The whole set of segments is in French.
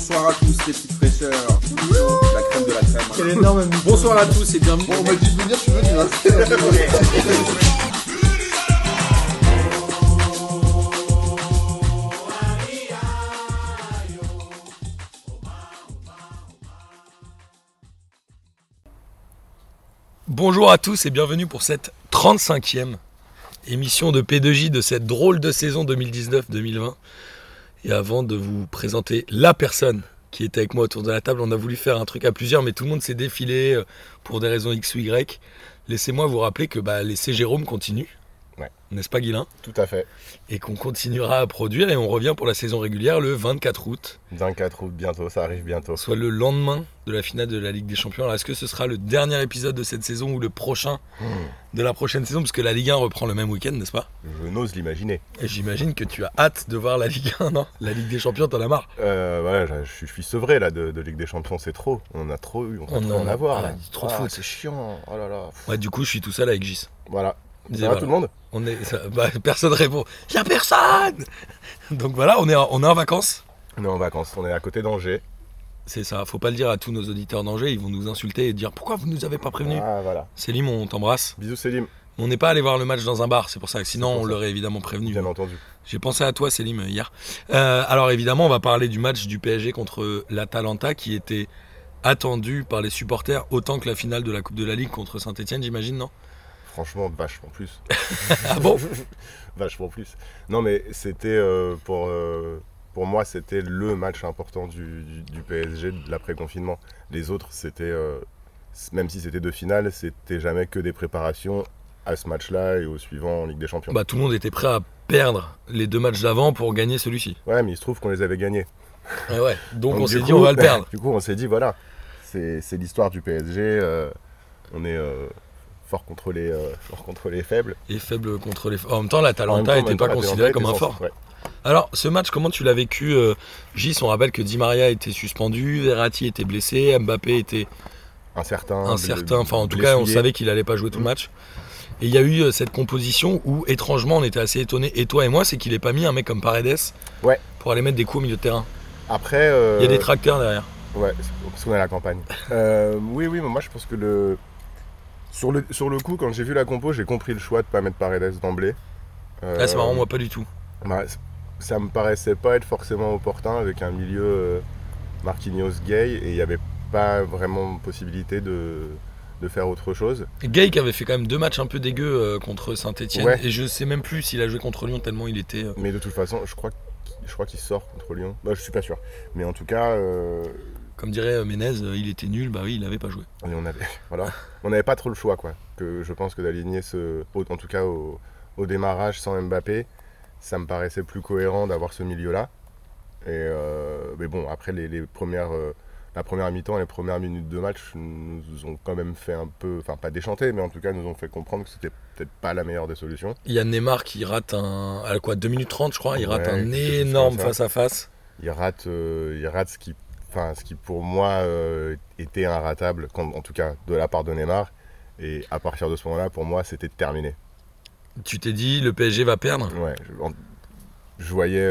Bonsoir à tous les petites fraîcheurs. La crème de la crème. Quelle énorme. Bonsoir à tous et bienvenue. Bon, on va juste vous dire, tu veux, tu vas. Bonjour à tous et bienvenue pour cette 35e émission de P2J de cette drôle de saison 2019-2020. Et avant de vous présenter la personne qui était avec moi autour de la table, on a voulu faire un truc à plusieurs, mais tout le monde s'est défilé pour des raisons X ou Y. Laissez-moi vous rappeler que les C. Jérôme continuent, ouais. N'est-ce pas Guilain ? Tout à fait. Et qu'on continuera à produire et on revient pour la saison régulière le 24 août. 24 août bientôt, ça arrive bientôt. Soit le lendemain de la finale de la Ligue des Champions. Alors, est-ce que ce sera le dernier épisode de cette saison ou le prochain de la prochaine saison, parce que la Ligue 1 reprend le même week-end, n'est-ce pas ? Je n'ose l'imaginer. Et j'imagine que tu as hâte de voir la Ligue 1, non ? La Ligue des Champions, t'en as marre ? Voilà, je suis sevré là de Ligue des Champions, c'est trop. On a trop eu, on va en avoir. Là. Trop de foot. C'est chiant. Oh là là. Ouais, du coup, je suis tout seul avec Gis. Voilà. Ça va. Tout le monde ? Personne répond. Il y a personne. Donc voilà, on est en vacances. On est en vacances. On est à côté d'Angers. C'est ça, faut pas le dire à tous nos auditeurs d'Angers, ils vont nous insulter et dire pourquoi vous nous avez pas prévenus. Ah, voilà. Céline, on t'embrasse. Bisous Céline. On n'est pas allé voir le match dans un bar, c'est pour ça que sinon on l'aurait évidemment prévenu. Bien entendu. J'ai pensé à toi Céline hier. Alors évidemment, on va parler du match du PSG contre l'Atalanta qui était attendu par les supporters autant que la finale de la Coupe de la Ligue contre Saint-Étienne, j'imagine, non ? Franchement, vachement plus. Ah bon ? Vachement plus. Non mais c'était Pour moi, c'était le match important du PSG de l'après-confinement. Les autres, c'était, même si c'était de finale, c'était jamais que des préparations à ce match-là et au suivant en Ligue des Champions. Bah, tout le monde était prêt à perdre les deux matchs d'avant pour gagner celui-ci. Ouais, mais il se trouve qu'on les avait gagnés. Et ouais, donc on s'est dit on va le perdre. Du coup, on s'est dit voilà, c'est l'histoire du PSG, on est... Fort contre les faibles. Et faible contre les forts. En même temps, l'Atalanta n'était pas considérée comme un fort. Ouais. Alors, ce match, comment tu l'as vécu, Gis ? On rappelle que Di Maria était suspendu, Verratti était blessé, Mbappé était incertain. Enfin, en tout cas, on savait qu'il n'allait pas jouer tout le match. Et il y a eu cette composition où, étrangement, on était assez étonnés. Et toi et moi, c'est qu'il n'ait pas mis un mec comme Paredes pour aller mettre des coups au milieu de terrain. Après, il y a des tracteurs derrière. Ouais, parce qu'on est à la campagne. Oui, mais moi, je pense que Sur le coup, quand j'ai vu la compo, j'ai compris le choix de ne pas mettre Paredes d'emblée. C'est marrant, moi pas du tout. Bah, ça me paraissait pas être forcément opportun avec un milieu Marquinhos Gueye et il n'y avait pas vraiment possibilité de faire autre chose. Gueye qui avait fait quand même deux matchs un peu dégueux contre Saint-Étienne et je sais même plus s'il a joué contre Lyon tellement il était... Mais de toute façon, je crois qu'il sort contre Lyon. Bah, je suis pas sûr. Mais en tout cas... Comme dirait Ménez, il était nul, bah oui, il n'avait pas joué. Et on n'avait pas trop le choix, quoi. Que je pense que d'aligner en tout cas au démarrage sans Mbappé, ça me paraissait plus cohérent d'avoir ce milieu-là. Et mais bon, après la première mi-temps et les premières minutes de match nous ont quand même fait un peu, enfin pas déchanter, mais en tout cas nous ont fait comprendre que c'était peut-être pas la meilleure des solutions. Il y a Neymar qui rate à 2 minutes 30 je crois, il rate un énorme face-à-face. Il rate ce qui... Enfin, ce qui pour moi était inratable, en tout cas de la part de Neymar. Et à partir de ce moment-là, pour moi, c'était terminé. Tu t'es dit, le PSG va perdre ? Ouais. Je voyais,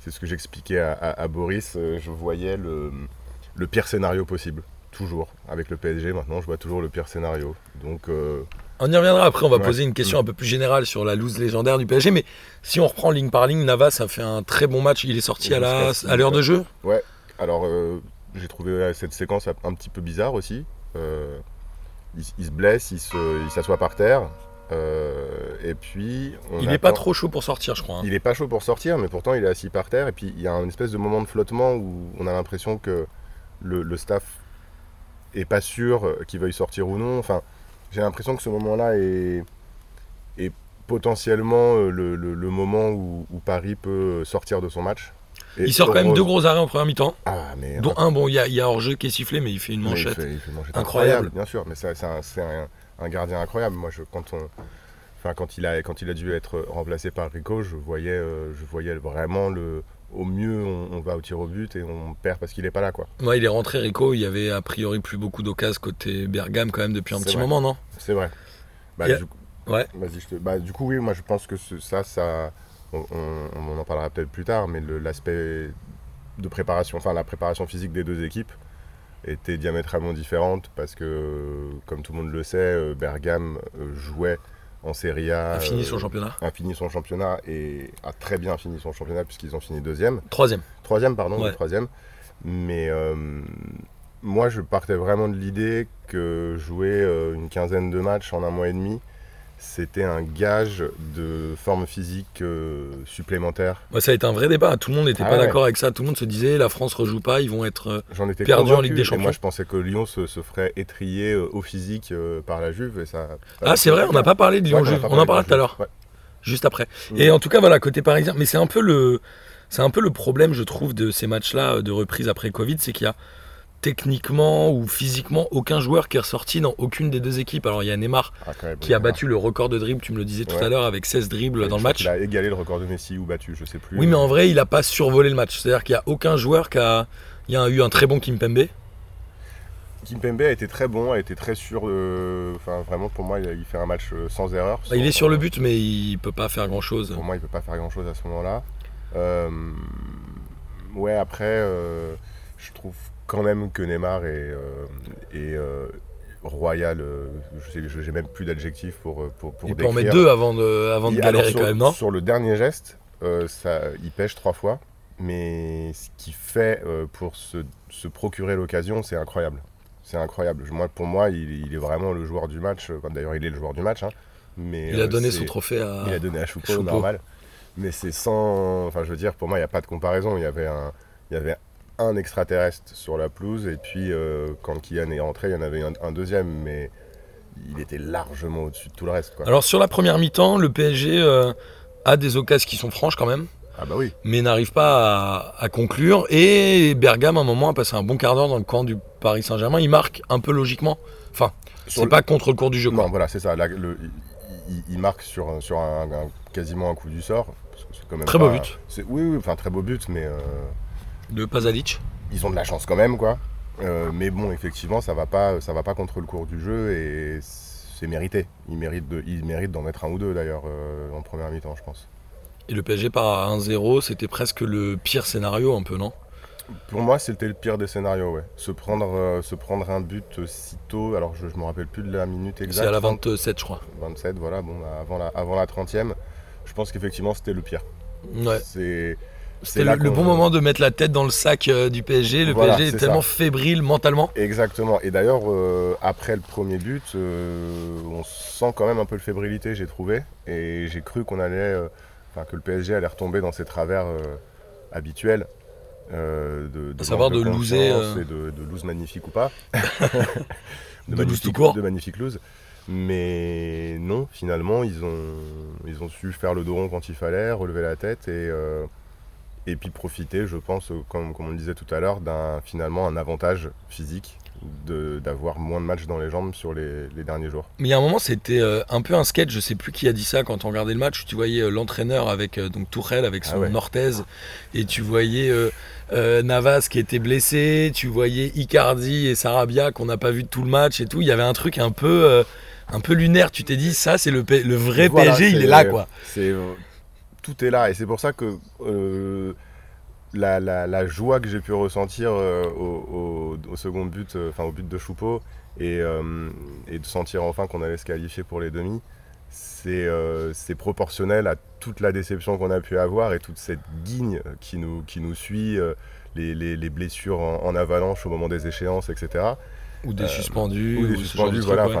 c'est ce que j'expliquais à Boris, je voyais le pire scénario possible. Toujours. Avec le PSG, maintenant, je vois toujours le pire scénario. Donc... On y reviendra après, on va poser une question un peu plus générale sur la loose légendaire du PSG, mais si on reprend ligne par ligne, Navas a fait un très bon match. Il est sorti à l'heure de jeu ? Ouais. Alors, j'ai trouvé cette séquence un petit peu bizarre aussi. Il se blesse, il s'assoit par terre. Et puis... Il n'est pas trop chaud pour sortir, je crois. Il n'est pas chaud pour sortir, mais pourtant, il est assis par terre. Et puis, il y a une espèce de moment de flottement où on a l'impression que le staff n'est pas sûr qu'il veuille sortir ou non. Enfin, j'ai l'impression que ce moment-là est potentiellement le moment où Paris peut sortir de son match. Et il sort quand même deux gros arrêts en première mi-temps, dont un, bon, il y a hors-jeu qui est sifflé, mais il fait une manchette, incroyable. Bien sûr, mais c'est un gardien incroyable. Moi, quand il a dû être remplacé par Rico, je voyais vraiment au mieux, on va au tir au but et on perd parce qu'il n'est pas là, quoi. Ouais, il est rentré, Rico, il y avait a priori plus beaucoup d'occasions côté Bergame quand même depuis un petit moment, non ? C'est vrai. Du coup, oui, moi, je pense que ça... On en parlera peut-être plus tard, mais l'aspect de préparation, enfin la préparation physique des deux équipes était diamétralement différente parce que, comme tout le monde le sait, Bergamo jouait en Serie A. A fini son championnat et a très bien fini son championnat puisqu'ils ont fini troisième. Mais moi je partais vraiment de l'idée que jouer une quinzaine de matchs en un mois et demi, c'était un gage de forme physique supplémentaire. Ouais, ça a été un vrai débat, tout le monde n'était pas d'accord avec ça, tout le monde se disait la France rejoue pas, ils vont être perdus en Ligue des Champions. Moi je pensais que Lyon se ferait étrier au physique par la Juve. Et ça, c'est vrai, on n'a pas parlé de Lyon-Juve, on en parlera tout à l'heure, juste après. Et en tout cas voilà, côté parisien, mais c'est un peu le problème je trouve de ces matchs-là de reprise après Covid, c'est qu'il y a techniquement ou physiquement aucun joueur qui est ressorti dans aucune des deux équipes. Alors il y a Neymar qui a battu le record de dribble, tu me le disais tout à l'heure, avec 16 dribbles dans le match. Il a égalé le record de Messi ou battu, je sais plus. Oui mais en vrai il n'a pas survolé le match, c'est-à-dire qu'il n'y a aucun joueur qui a... Il y a eu un très bon Kimpembe. Kimpembe a été très bon, a été très sûr, enfin vraiment pour moi il fait un match sans erreur. Sans... Il est sur le but mais il ne peut pas faire grand-chose. Pour moi il ne peut pas faire grand-chose à ce moment-là. Ouais après je trouve quand même que Neymar est royal, je n'ai même plus d'adjectif pour décrire. Il peut en mettre deux avant de galérer quand même, non ? Sur le dernier geste, il pêche 3 fois, mais ce qu'il fait pour se procurer l'occasion, c'est incroyable. C'est incroyable. Pour moi, il est vraiment le joueur du match. Enfin, d'ailleurs, il est le joueur du match. Hein, mais il a donné son trophée à... Il a donné à Choupo. Normal. Mais c'est sans... Enfin, je veux dire, pour moi, il n'y a pas de comparaison. Il y avait un extraterrestre sur la pelouse et puis quand Kylian est rentré il y en avait un deuxième, mais il était largement au-dessus de tout le reste, quoi. Alors sur la première mi-temps le PSG a des occasions qui sont franches quand même, mais n'arrive pas à conclure, et Bergamo à un moment a passé un bon quart d'heure dans le camp du Paris Saint-Germain, il marque un peu logiquement, enfin c'est pas contre le cours du jeu, quoi. Non voilà c'est ça, il marque sur quasiment un coup du sort parce que c'est quand même très beau but, très beau but, mais de Pasalic. Ils ont de la chance quand même, quoi. Mais bon, effectivement, ça va pas contre le cours du jeu et c'est mérité. Ils méritent d'en mettre un ou deux d'ailleurs en première mi-temps, je pense. Et le PSG part à 1-0, c'était presque le pire scénario un peu, non ? Pour moi, c'était le pire des scénarios, ouais. Se prendre un but si tôt, alors je me rappelle plus de la minute exacte. C'est à la 27, je crois. 27, voilà, bon, avant la 30e, je pense qu'effectivement, c'était le pire. Ouais. C'était le bon moment de mettre la tête dans le sac du PSG. Le PSG est tellement fébrile mentalement. Exactement. Et d'ailleurs, après le premier but, on sent quand même un peu de fébrilité, j'ai trouvé. Et j'ai cru que le PSG allait retomber dans ses travers habituels. À savoir de loser. De lose magnifique ou pas. de lose tout court. De magnifique lose. Mais non, finalement, ils ont su faire le dos rond quand il fallait, relever la tête et puis profiter, je pense, comme on le disait tout à l'heure, finalement un avantage physique d'avoir moins de matchs dans les jambes sur les derniers jours. Mais il y a un moment, c'était un peu un sketch, je ne sais plus qui a dit ça, quand on regardait le match, tu voyais l'entraîneur avec Tourelle, avec son orthèse, et tu voyais Navas qui était blessé, tu voyais Icardi et Sarabia qu'on n'a pas vu de tout le match et tout. Il y avait un truc un peu lunaire, tu t'es dit, ça c'est le vrai PSG, il est là, quoi. Tout est là et c'est pour ça que la joie que j'ai pu ressentir au second but, au but de Choupo et de sentir enfin qu'on allait se qualifier pour les demi, c'est proportionnel à toute la déception qu'on a pu avoir et toute cette guigne qui nous suit, les blessures en avalanche au moment des échéances, etc. Ou des suspendus.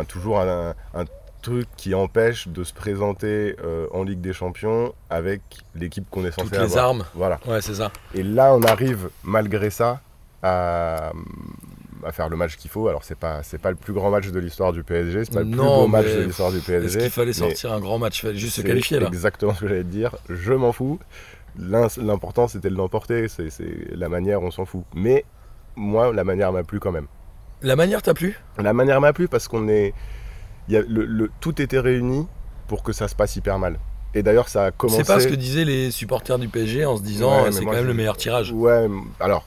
Toujours un truc qui empêche de se présenter en Ligue des Champions avec l'équipe qu'on est censé avoir. Toutes les armes. Voilà. Ouais, c'est ça. Et là, on arrive, malgré ça, à faire le match qu'il faut. Alors, c'est pas le plus grand match de l'histoire du PSG, c'est pas le plus beau match de l'histoire du PSG. Est-ce qu'il fallait sortir un grand match, fallait juste se qualifier, là. Exactement ce que j'allais te dire. Je m'en fous. L'important, c'était de l'emporter. C'est la manière, on s'en fout. Mais moi, la manière m'a plu quand même. La manière t'a plu ? La manière m'a plu parce qu'on est... tout était réuni pour que ça se passe hyper mal. Et d'ailleurs, ça a commencé... C'est pas ce que disaient les supporters du PSG en se disant c'est quand même le meilleur tirage. Ouais, alors...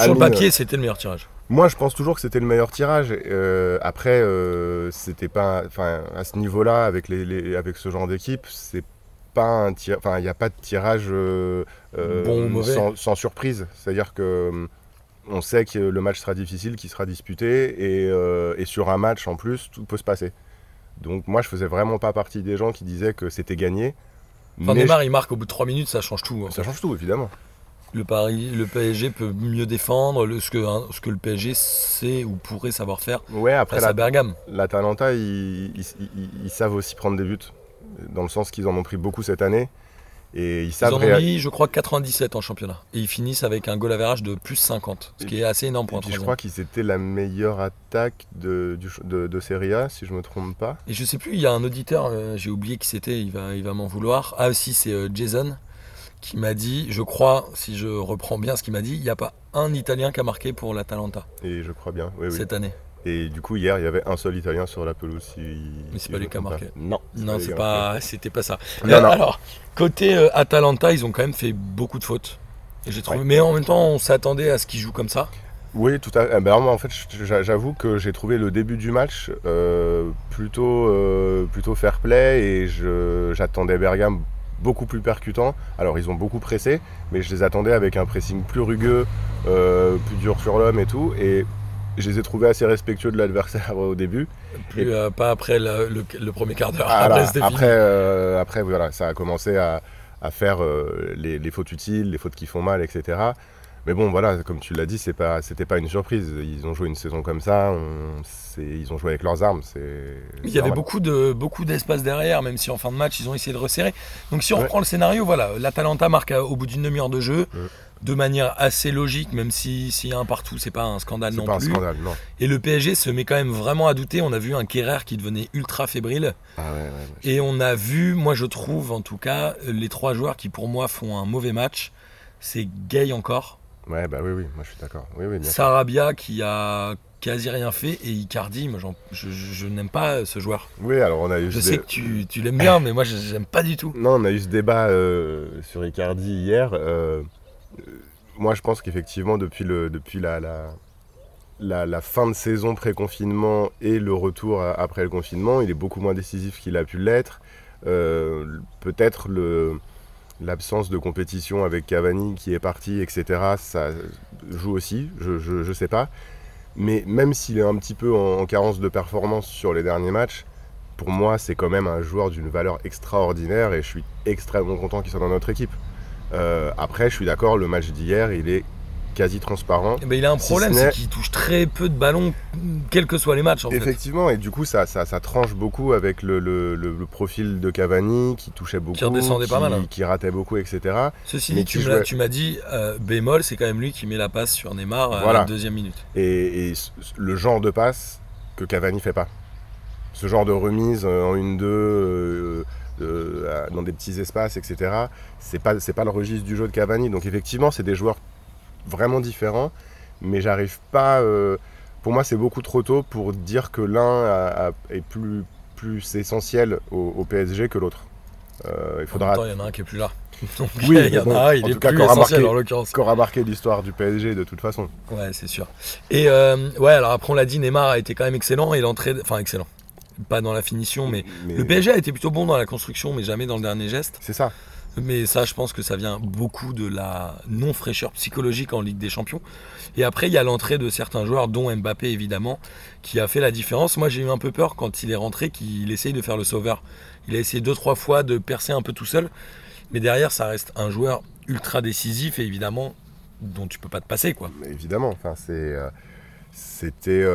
sur le papier, c'était le meilleur tirage. Moi, je pense toujours que c'était le meilleur tirage. Après, c'était pas... Enfin, à ce niveau-là, avec ce genre d'équipe, c'est pas il n'y a pas de tirage sans surprise. C'est-à-dire que on sait que le match sera difficile, qu'il sera disputé, et sur un match en plus, tout peut se passer. Donc moi, je faisais vraiment pas partie des gens qui disaient que c'était gagné. Enfin, Neymar, il marque au bout de 3 minutes, ça change tout. Ça change tout, évidemment. Le PSG peut mieux défendre ce que le PSG sait ou pourrait savoir faire. Ouais, après face à Bergame. L'Atalanta, ils savent aussi prendre des buts, dans le sens qu'ils en ont pris beaucoup cette année. Et ils savent en ont mis, je crois, 97 en championnat. Et ils finissent avec un goal average de plus 50, ce qui est assez énorme pour un troisième. Je crois qu'ils étaient la meilleure attaque de Serie A, si je ne me trompe pas. Et je ne sais plus, il y a un auditeur, j'ai oublié qui c'était, il va m'en vouloir. Ah si, c'est Jason, qui m'a dit, je crois, si je reprends bien ce qu'il m'a dit, il n'y a pas un Italien qui a marqué pour l'Atalanta. Et je crois bien, oui. Cette année. Et du coup, hier, il y avait un seul Italien sur la pelouse. Mais c'est pas lui qui a marqué. Non, c'était pas ça. Non. Alors, côté Atalanta, ils ont quand même fait beaucoup de fautes. J'ai trouvé. Ouais. Mais en même temps, on s'attendait à ce qu'ils jouent comme ça. Oui, tout à fait. Ben, en fait, j'avoue que j'ai trouvé le début du match plutôt fair play. Et j'attendais Bergame beaucoup plus percutant. Alors, ils ont beaucoup pressé, mais je les attendais avec un pressing plus rugueux, plus dur sur l'homme et tout. Et je les ai trouvés assez respectueux de l'adversaire au début. Pas après le premier quart d'heure. Après, voilà, ça a commencé à faire les fautes utiles, les fautes qui font mal, etc. Mais bon, voilà, comme tu l'as dit, c'était pas une surprise. Ils ont joué une saison comme ça, ils ont joué avec leurs armes. Il y avait beaucoup d'espace derrière, même si en fin de match, ils ont essayé de resserrer. Donc si on reprend le scénario, voilà, l'Atalanta marque au bout d'une demi-heure de jeu, de manière assez logique, même s'il y a un partout, c'est pas un scandale non plus. C'est pas un scandale, non. Et le PSG se met quand même vraiment à douter. On a vu un Kehrer qui devenait ultra fébrile. Ah ouais. Et on a vu, moi je trouve en tout cas, les trois joueurs qui pour moi font un mauvais match, c'est Gueye encore. Ouais, bah oui, moi je suis d'accord. Oui, bien Sarabia sûr. Qui a quasi rien fait, et Icardi, moi je n'aime pas ce joueur. Oui, alors on a eu sais que tu l'aimes bien, mais moi je n'aime pas du tout. Non, on a eu ce débat sur Icardi hier. Moi, je pense qu'effectivement, depuis la fin de saison pré-confinement et le retour après le confinement, il est beaucoup moins décisif qu'il a pu l'être. Peut-être l'absence de compétition avec Cavani qui est parti, etc., ça joue aussi, je sais pas. Mais même s'il est un petit peu en carence de performance sur les derniers matchs, pour moi, c'est quand même un joueur d'une valeur extraordinaire et je suis extrêmement content qu'il soit dans notre équipe. Après, je suis d'accord, le match d'hier, il est quasi transparent. Mais il a un problème, c'est qu'il touche très peu de ballons, quels que soient les matchs. Effectivement, et du coup, ça tranche beaucoup avec le profil de Cavani, qui touchait beaucoup, qui ratait beaucoup, etc. Ceci dit, tu m'as dit, bémol, c'est quand même lui qui met la passe sur Neymar à la deuxième minute. Et le genre de passe que Cavani fait pas. Ce genre de remise en 1-2... dans des petits espaces, etc. C'est pas le registre du jeu de Cavani. Donc effectivement, c'est des joueurs vraiment différents, mais j'arrive pas. Pour moi, c'est beaucoup trop tôt pour dire que l'un est plus essentiel au PSG que l'autre. Il faudra. En même temps, il y en a un qui est plus là. Donc, oui, il y en a un. Il est plus essentiel en l'occurrence. Qu'aura marqué l'histoire du PSG de toute façon. Ouais, c'est sûr. Et alors après, on l'a dit, Neymar a été quand même excellent et l'entrée, excellent. Pas dans la finition, mais le PSG a été plutôt bon dans la construction, mais jamais dans le dernier geste. C'est ça. Mais ça, je pense que ça vient beaucoup de la non-fraîcheur psychologique en Ligue des Champions. Et après, il y a l'entrée de certains joueurs, dont Mbappé évidemment, qui a fait la différence. Moi, j'ai eu un peu peur quand il est rentré qu'il essaye de faire le sauveur. Il a essayé 2-3 fois de percer un peu tout seul, mais derrière, ça reste un joueur ultra décisif et évidemment dont tu peux pas te passer, quoi. Mais évidemment. C'était.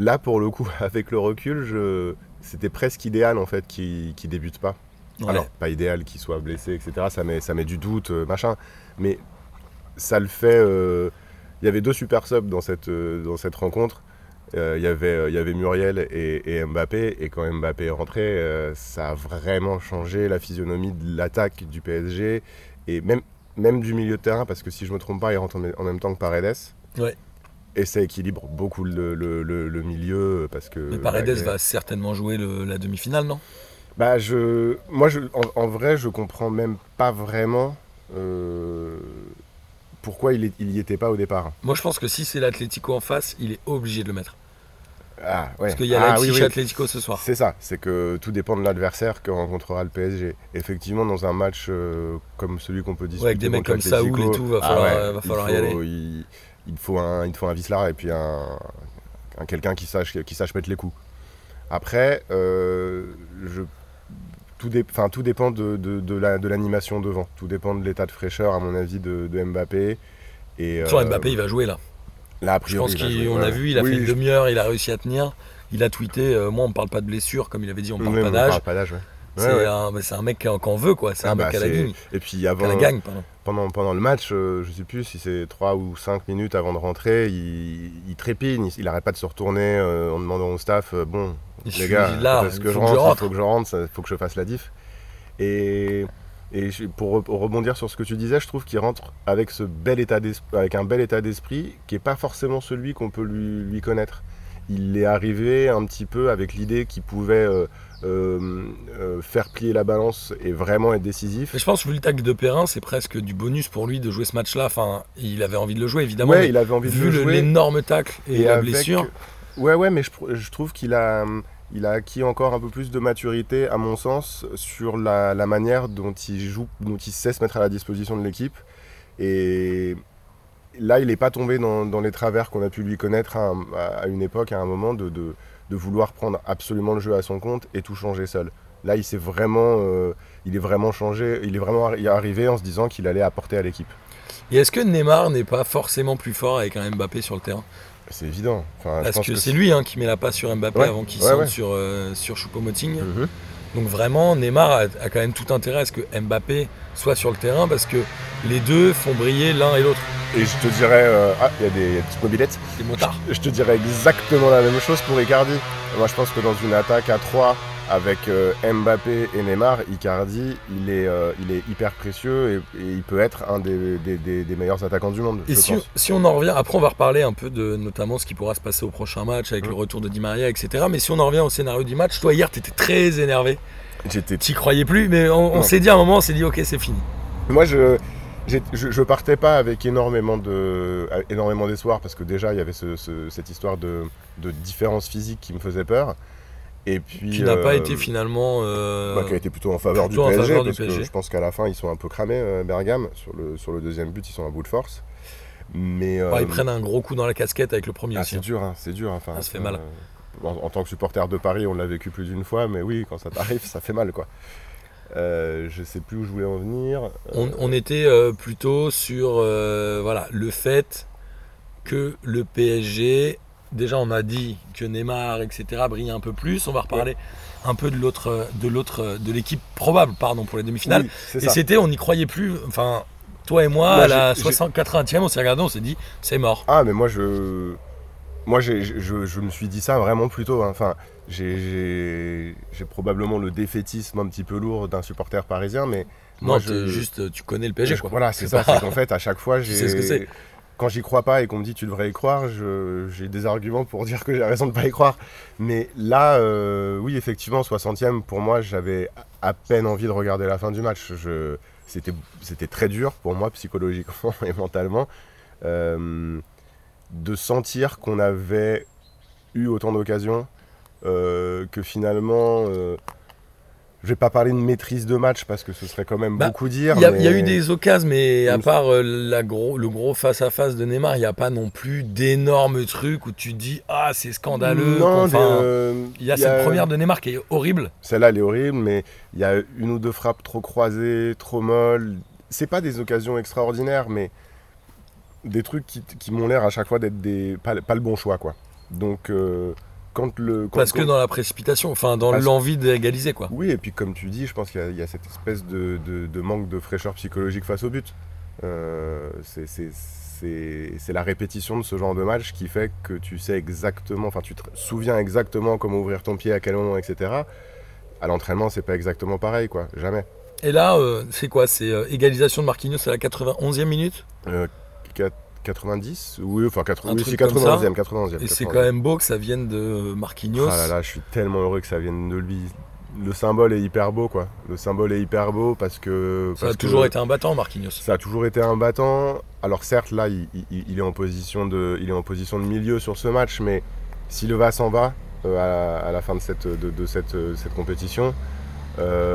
Là, pour le coup, avec le recul, c'était presque idéal en fait qu'il débute pas. Ouais. Alors, pas idéal qu'il soit blessé, etc. Ça met du doute, machin. Mais ça le fait. Il y avait deux super subs dans cette rencontre. Il y avait Muriel et Mbappé. Et quand Mbappé est rentré, ça a vraiment changé la physionomie de l'attaque du PSG. Et même du milieu de terrain, parce que si je me trompe pas, il rentre en même temps que Paredes. Ouais. Et ça équilibre beaucoup le milieu parce que. Mais Paredes va certainement jouer la demi-finale, non ? Bah en vrai, je comprends même pas vraiment pourquoi il n'y était pas au départ. Moi, je pense que si c'est l'Atletico en face, il est obligé de le mettre. Ah, ouais. Parce qu'il y a Leipzig chez Atletico ce soir. C'est ça, c'est que tout dépend de l'adversaire que rencontrera le PSG. Effectivement, dans un match comme celui qu'on peut discuter avec des mecs comme Saoul et tout, va falloir y aller. Il faut un Vislar et puis un quelqu'un qui sache mettre les coups. Après, tout dépend de l'animation devant. Tout dépend de l'état de fraîcheur, à mon avis, de Mbappé. Et, Mbappé, il va jouer là. Là, priori, je pense qu'on a vu, il a fait une demi-heure, il a réussi à tenir. Il a tweeté, moi on ne parle pas de blessure, comme il avait dit, on ne parle pas d'âge. C'est un mec qu'on veut, quoi. C'est un mec à la gagne. Et puis avant, pendant le match, je ne sais plus si c'est 3 ou 5 minutes avant de rentrer, il trépigne, il n'arrête pas de se retourner en demandant au staff, bon, les gars, il faut que je rentre, il faut que je fasse la diff. Et pour rebondir sur ce que tu disais, je trouve qu'il rentre avec un bel état d'esprit qui n'est pas forcément celui qu'on peut lui connaître. Il est arrivé un petit peu avec l'idée qu'il pouvait faire plier la balance et vraiment être décisif. Mais je pense que vu le tacle de Perrin, c'est presque du bonus pour lui de jouer ce match-là. Enfin, il avait envie de le jouer, évidemment. Ouais, il avait envie de le jouer. Vu l'énorme tacle et la blessure. Mais je trouve qu'il a... Il a acquis encore un peu plus de maturité, à mon sens, sur la manière dont il joue, dont il sait se mettre à la disposition de l'équipe. Et là, il n'est pas tombé dans les travers qu'on a pu lui connaître à une époque, à un moment, de vouloir prendre absolument le jeu à son compte et tout changer seul. Là, il est vraiment changé, il est vraiment arrivé en se disant qu'il allait apporter à l'équipe. Et est-ce que Neymar n'est pas forcément plus fort avec un Mbappé sur le terrain ? C'est évident. Enfin, parce que c'est lui qui met la passe sur Mbappé avant qu'il sorte sur Choupo-Moting. Donc vraiment, Neymar a quand même tout intérêt à ce que Mbappé soit sur le terrain parce que les deux font briller l'un et l'autre. Et je te dirais, il y a des petites mobilettes. Des motards. Je te dirais exactement la même chose pour Icardi. Moi, je pense que dans une attaque à 3 avec Mbappé et Neymar, Icardi, il est hyper précieux et il peut être un des meilleurs attaquants du monde. Et si on en revient, après on va reparler un peu de notamment ce qui pourra se passer au prochain match avec le retour de Di Maria, etc. Mais si on en revient au scénario du match, toi hier t'étais très énervé. T'y croyais plus, mais on s'est dit à un moment, on s'est dit ok c'est fini. Moi je partais pas avec énormément d'espoir parce que déjà il y avait cette histoire de différence physique qui me faisait peur. Et puis, qui n'a pas été finalement... qui a été plutôt en faveur du PSG, parce que je pense qu'à la fin, ils sont un peu cramés, Bergamo. Sur le deuxième but, ils sont à bout de force. Mais, ils prennent un gros coup dans la casquette avec le premier aussi. C'est dur. Enfin, ça se fait mal. En tant que supporter de Paris, on l'a vécu plus d'une fois, mais oui, quand ça t'arrive, ça fait mal, quoi. Je ne sais plus où je voulais en venir. On était plutôt sur le fait que le PSG... Déjà, on a dit que Neymar, etc., brillait un peu plus. On va reparler un peu de l'équipe probable, pour les demi-finales. Oui, et c'était, on n'y croyait plus. Enfin, toi et moi, à la 80e, on s'est regardé, on s'est dit, c'est mort. Ah, mais moi, je me suis dit ça vraiment plus tôt. Enfin, j'ai probablement le défaitisme un petit peu lourd d'un supporter parisien, mais non, moi, tu connais le PSG, quoi. Voilà, c'est ça. C'est qu'en fait, à chaque fois, tu sais ce que c'est. Quand j'y crois pas et qu'on me dit tu devrais y croire, j'ai des arguments pour dire que j'ai raison de pas y croire. Mais là, oui, effectivement, 60e, pour moi, j'avais à peine envie de regarder la fin du match. C'était très dur pour moi, psychologiquement et mentalement, de sentir qu'on avait eu autant d'occasions, que finalement... Je vais pas parler de maîtrise de match parce que ce serait quand même beaucoup dire. Il y a eu des occasions, mais à part le gros face-à-face de Neymar, il n'y a pas non plus d'énormes trucs où tu te dis « Ah, c'est scandaleux !» Il y a cette première de Neymar qui est horrible. Celle-là, elle est horrible, mais il y a une ou deux frappes trop croisées, trop molles. C'est pas des occasions extraordinaires, mais des trucs qui m'ont l'air à chaque fois d'être pas le bon choix, quoi. Donc... Parce que dans la précipitation, enfin dans l'envie d'égaliser, quoi. Oui, et puis comme tu dis, je pense qu'il y a cette espèce de manque de fraîcheur psychologique face au but. C'est la répétition de ce genre de match qui fait que tu sais exactement, enfin tu te souviens exactement comment ouvrir ton pied, à quel moment, etc. À l'entraînement, c'est pas exactement pareil, quoi, jamais. Et là, c'est quoi ? C'est égalisation de Marquinhos à la 91e minute ? 90, oui, enfin 91e. Et c'est quand même beau que ça vienne de Marquinhos. Ah là là, je suis tellement heureux que ça vienne de lui. Le symbole est hyper beau, quoi. Le symbole est hyper beau parce que... Ça a toujours été un battant, Marquinhos. Ça a toujours été un battant. Alors certes, là, il est en position de milieu sur ce match, mais Silva s'en va à la fin de cette compétition.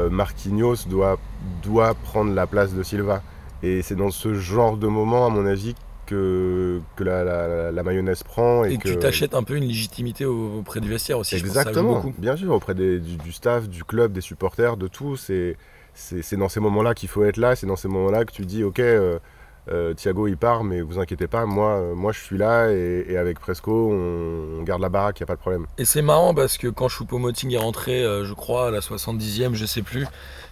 Marquinhos doit prendre la place de Silva. Et c'est dans ce genre de moment, à mon avis, que la mayonnaise prend. Et que tu t'achètes un peu une légitimité auprès du vestiaire aussi. Exactement, je pense bien sûr, auprès du staff, du club, des supporters, de tout. C'est dans ces moments-là qu'il faut être là. C'est dans ces moments-là que tu dis, OK, Thiago, il part, mais vous inquiétez pas, moi je suis là et avec Fresco, on garde la baraque, il n'y a pas de problème. Et c'est marrant parce que quand Choupo-Moting est rentré, je crois, à la 70e, je ne sais plus,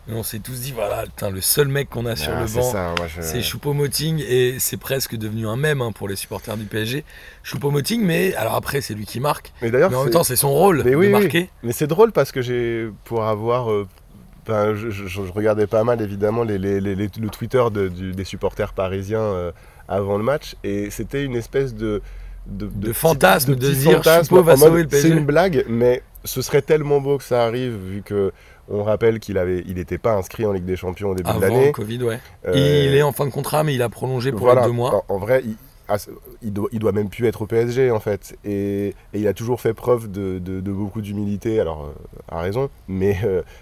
mais on s'est tous dit, voilà, putain, le seul mec qu'on a sur le banc, c'est Choupo-Moting, et c'est presque devenu un mème pour les supporters du PSG. Choupo-Moting, mais alors après, c'est lui qui marque, mais en même temps, c'est son rôle de marquer. Oui. Mais c'est drôle parce que pour avoir... Je regardais pas mal évidemment le Twitter des supporters parisiens avant le match, et c'était une espèce de fantasme de dire Choupo va sauver le PSG. C'est une blague, mais ce serait tellement beau que ça arrive, vu qu'on rappelle qu'il n'était pas inscrit en Ligue des Champions au début de l'année. Avant le Covid, ouais. Il est en fin de contrat, mais il a prolongé pour 2 mois. En vrai, il doit même plus être au PSG en fait, et il a toujours fait preuve de beaucoup d'humilité, alors à raison, mais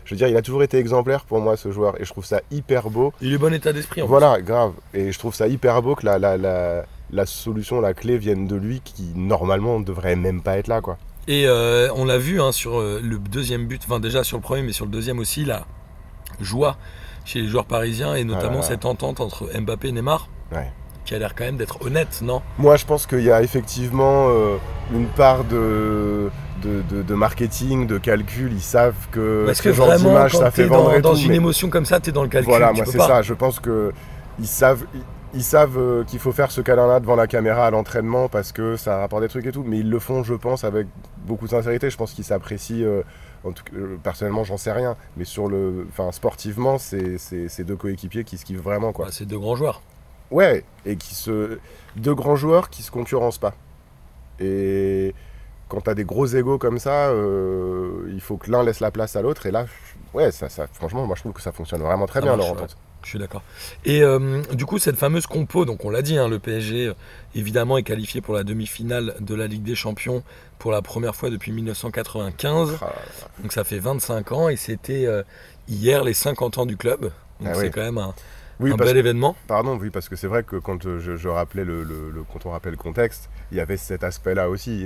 je veux dire, il a toujours été exemplaire pour moi, ce joueur, et je trouve ça hyper beau. Il est bon état d'esprit en fait. Voilà, grave, et je trouve ça hyper beau que la solution, la clé vienne de lui, qui normalement ne devrait même pas être là, quoi. Et on l'a vu sur le deuxième but, enfin déjà sur le premier, mais sur le deuxième aussi, la joie chez les joueurs parisiens, et notamment cette entente entre Mbappé et Neymar. Ouais. Qui a l'air quand même d'être honnête, non ? Moi, je pense qu'il y a effectivement une part de marketing, de calcul. Ils savent que ce genre d'image, ça fait vendre et tout. Parce que vraiment, quand t'es dans une émotion comme ça, t'es dans le calcul. Voilà, moi, c'est ça. Je pense qu'ils savent... Ils savent qu'il faut faire ce câlin-là devant la caméra à l'entraînement parce que ça rapporte des trucs et tout, mais ils le font, je pense, avec beaucoup de sincérité. Je pense qu'ils s'apprécient, en tout cas, personnellement, j'en sais rien, mais sportivement, c'est deux coéquipiers qui se kiffent vraiment, quoi. Bah, c'est deux grands joueurs. Ouais, et deux grands joueurs qui se concurrencent pas. Et quand t'as des gros égos comme ça, il faut que l'un laisse la place à l'autre. Et là, ça, franchement, moi je trouve que ça fonctionne vraiment très bien, leur rencontre. Je suis d'accord. Et du coup, cette fameuse compo, donc on l'a dit, le PSG évidemment est qualifié pour la demi-finale de la Ligue des Champions pour la première fois depuis 1995. Ah, donc ça fait 25 ans et c'était hier les 50 ans du club. Donc quand même un bel événement. Parce que c'est vrai que quand je rappelais quand on rappelle le contexte, il y avait cet aspect-là aussi.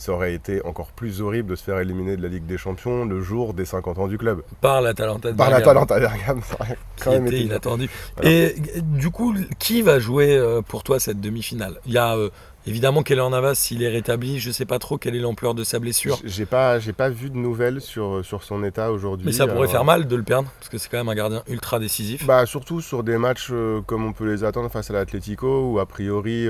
Ça aurait été encore plus horrible de se faire éliminer de la Ligue des Champions le jour des 50 ans du club. Par l'Atalanta de Bergamo. Qui était inattendu. Voilà. Et du coup, qui va jouer pour toi cette demi-finale ? Il y a évidemment Kehrer, Navas, s'il est rétabli. Je ne sais pas trop quelle est l'ampleur de sa blessure. J'ai pas vu de nouvelles sur son état aujourd'hui. Mais ça pourrait faire mal de le perdre, parce que c'est quand même un gardien ultra décisif. Surtout sur des matchs comme on peut les attendre face à l'Atletico, où a priori...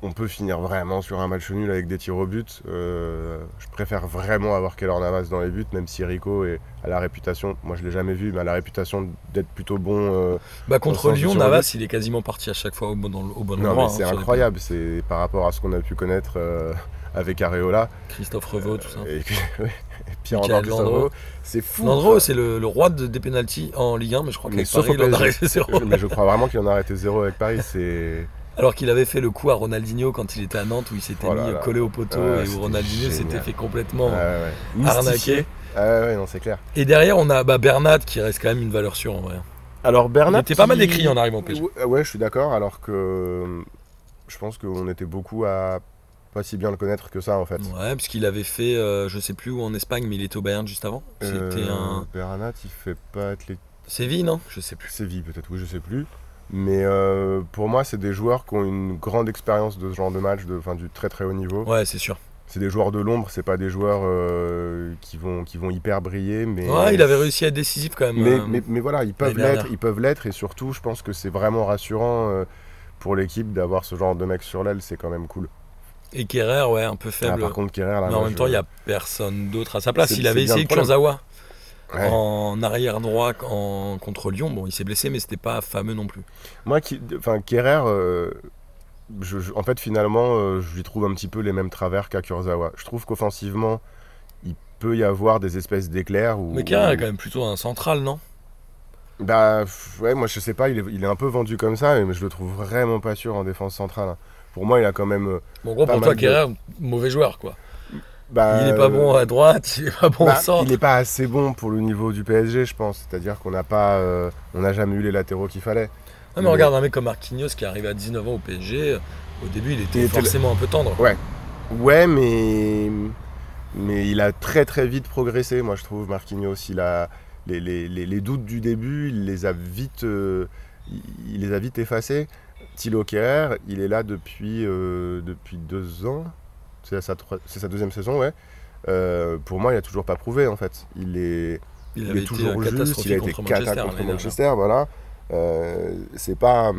on peut finir vraiment sur un match nul avec des tirs au but. Je préfère vraiment avoir Kehrer Navas dans les buts, même si Rico a la réputation, moi je ne l'ai jamais vu, mais a la réputation d'être plutôt bon. Contre Lyon, Navas, il est quasiment parti à chaque fois au bon endroit. Non, mais c'est incroyable, c'est par rapport à ce qu'on a pu connaître avec Areola. Christophe Revault, tout ça. Et puis, Pierre Landreau. C'est fou. Landreau, c'est le roi des pénaltys en Ligue 1, mais je crois qu'il en a arrêté 0. Mais je crois vraiment qu'il en a arrêté 0 avec Paris, c'est... Alors qu'il avait fait le coup à Ronaldinho quand il était à Nantes, où il s'était mis collé au poteau et où Ronaldinho s'était fait complètement arnaquer. Non, c'est clair. Et derrière, on a Bernat qui reste quand même une valeur sûre en vrai. Alors Bernat, il était pas mal décrit en arrivant au PSG. Ouais, je suis d'accord. Alors que je pense qu'on était beaucoup à pas si bien le connaître que ça en fait. Ouais, parce qu'il avait fait, je sais plus où en Espagne, mais il était au Bayern juste avant. C'était un. Bernat, il fait pas athlétique. Séville, non ? Je sais plus. Séville, peut-être. Oui, je sais plus. Mais pour moi, c'est des joueurs qui ont une grande expérience de ce genre de match, du très très haut niveau. Ouais, c'est sûr. C'est des joueurs de l'ombre, c'est pas des joueurs qui vont hyper briller. Mais il avait réussi à être décisif quand même. Mais voilà, ils peuvent l'être, et surtout, je pense que c'est vraiment rassurant pour l'équipe d'avoir ce genre de mec sur l'aile, c'est quand même cool. Et Kehrer, un peu faible. Par contre, Kehrer, là, mais en même temps, il n'y a personne d'autre à sa place. Il avait essayé Kurzawa. Ouais. En arrière droit contre Lyon, il s'est blessé, mais c'était pas fameux non plus. Moi, Kehrer, en fait, finalement, je lui trouve un petit peu les mêmes travers qu'à Kurzawa. Je trouve qu'offensivement, il peut y avoir des espèces d'éclairs. Mais Kehrer est quand même plutôt un central, non ? Moi, je sais pas, il est un peu vendu comme ça, mais je le trouve vraiment pas sûr en défense centrale. Pour moi, il a quand même. Bon, en gros, pour toi, Kehrer, mauvais joueur, quoi. Bah, il n'est pas bon à droite, il n'est pas bon au centre. Il n'est pas assez bon pour le niveau du PSG, je pense. C'est-à-dire qu'on n'a pas, on n'a jamais eu les latéraux qu'il fallait. Non, mais regarde un mec comme Marquinhos qui est arrivé à 19 ans au PSG. Au début, il était forcément un peu tendre. Ouais, ouais, mais il a très très vite progressé, moi je trouve. Marquinhos, il a les doutes du début, il les a vite effacés. Thilo Kehrer, il est là depuis 2 ans. C'est sa deuxième saison, ouais. Pour moi, il n'a toujours pas prouvé, en fait. Il est toujours juste. Il a été catastrophique contre Manchester, voilà. C'est pas.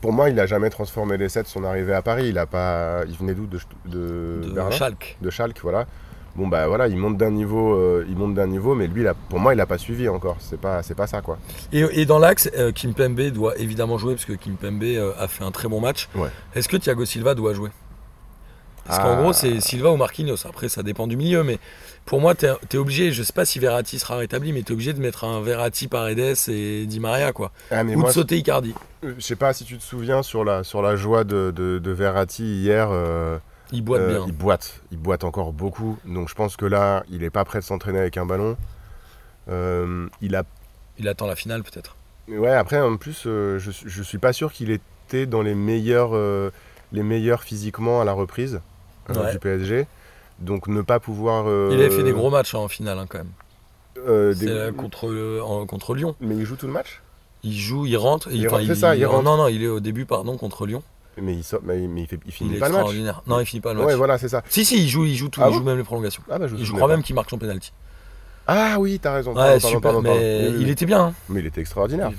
Pour moi, il n'a jamais transformé l'essai de son arrivée à Paris. Il venait d'où, de Berlin ? De Schalke, voilà. Bon, bah voilà, il monte d'un niveau, mais lui, pour moi, il n'a pas suivi encore. C'est pas ça, quoi. Et dans l'axe, Kimpembe doit évidemment jouer, parce que Kimpembe a fait un très bon match. Ouais. Est-ce que Thiago Silva doit jouer ? Parce qu'en gros, c'est Silva ou Marquinhos. Après, ça dépend du milieu. Mais pour moi, tu es obligé, je ne sais pas si Verratti sera rétabli, mais tu es obligé de mettre un Verratti, Paredes et Di Maria, quoi. Ou de sauter Icardi. Je ne sais pas si tu te souviens sur la joie de Verratti hier. Il boite bien. Il boite encore beaucoup. Donc je pense que là, il n'est pas prêt de s'entraîner avec un ballon. Il attend la finale, peut-être. Ouais, après, en plus, je ne suis pas sûr qu'il était dans les meilleurs physiquement à la reprise. Du PSG, donc ne pas pouvoir. Il avait fait des gros matchs en finale, quand même. Contre Lyon. Mais il joue tout le match ? Il joue, il rentre. Il rentre. Non, il est au début, pardon, contre Lyon. Mais il finit pas le match. Non, il finit pas le match. Ouais, voilà, c'est ça. Si, il joue tout. Il joue même les prolongations. Je crois même qu'il marque son penalty. Ah oui, t'as raison. Ouais, super. Mais il était bien. Mais il était extraordinaire.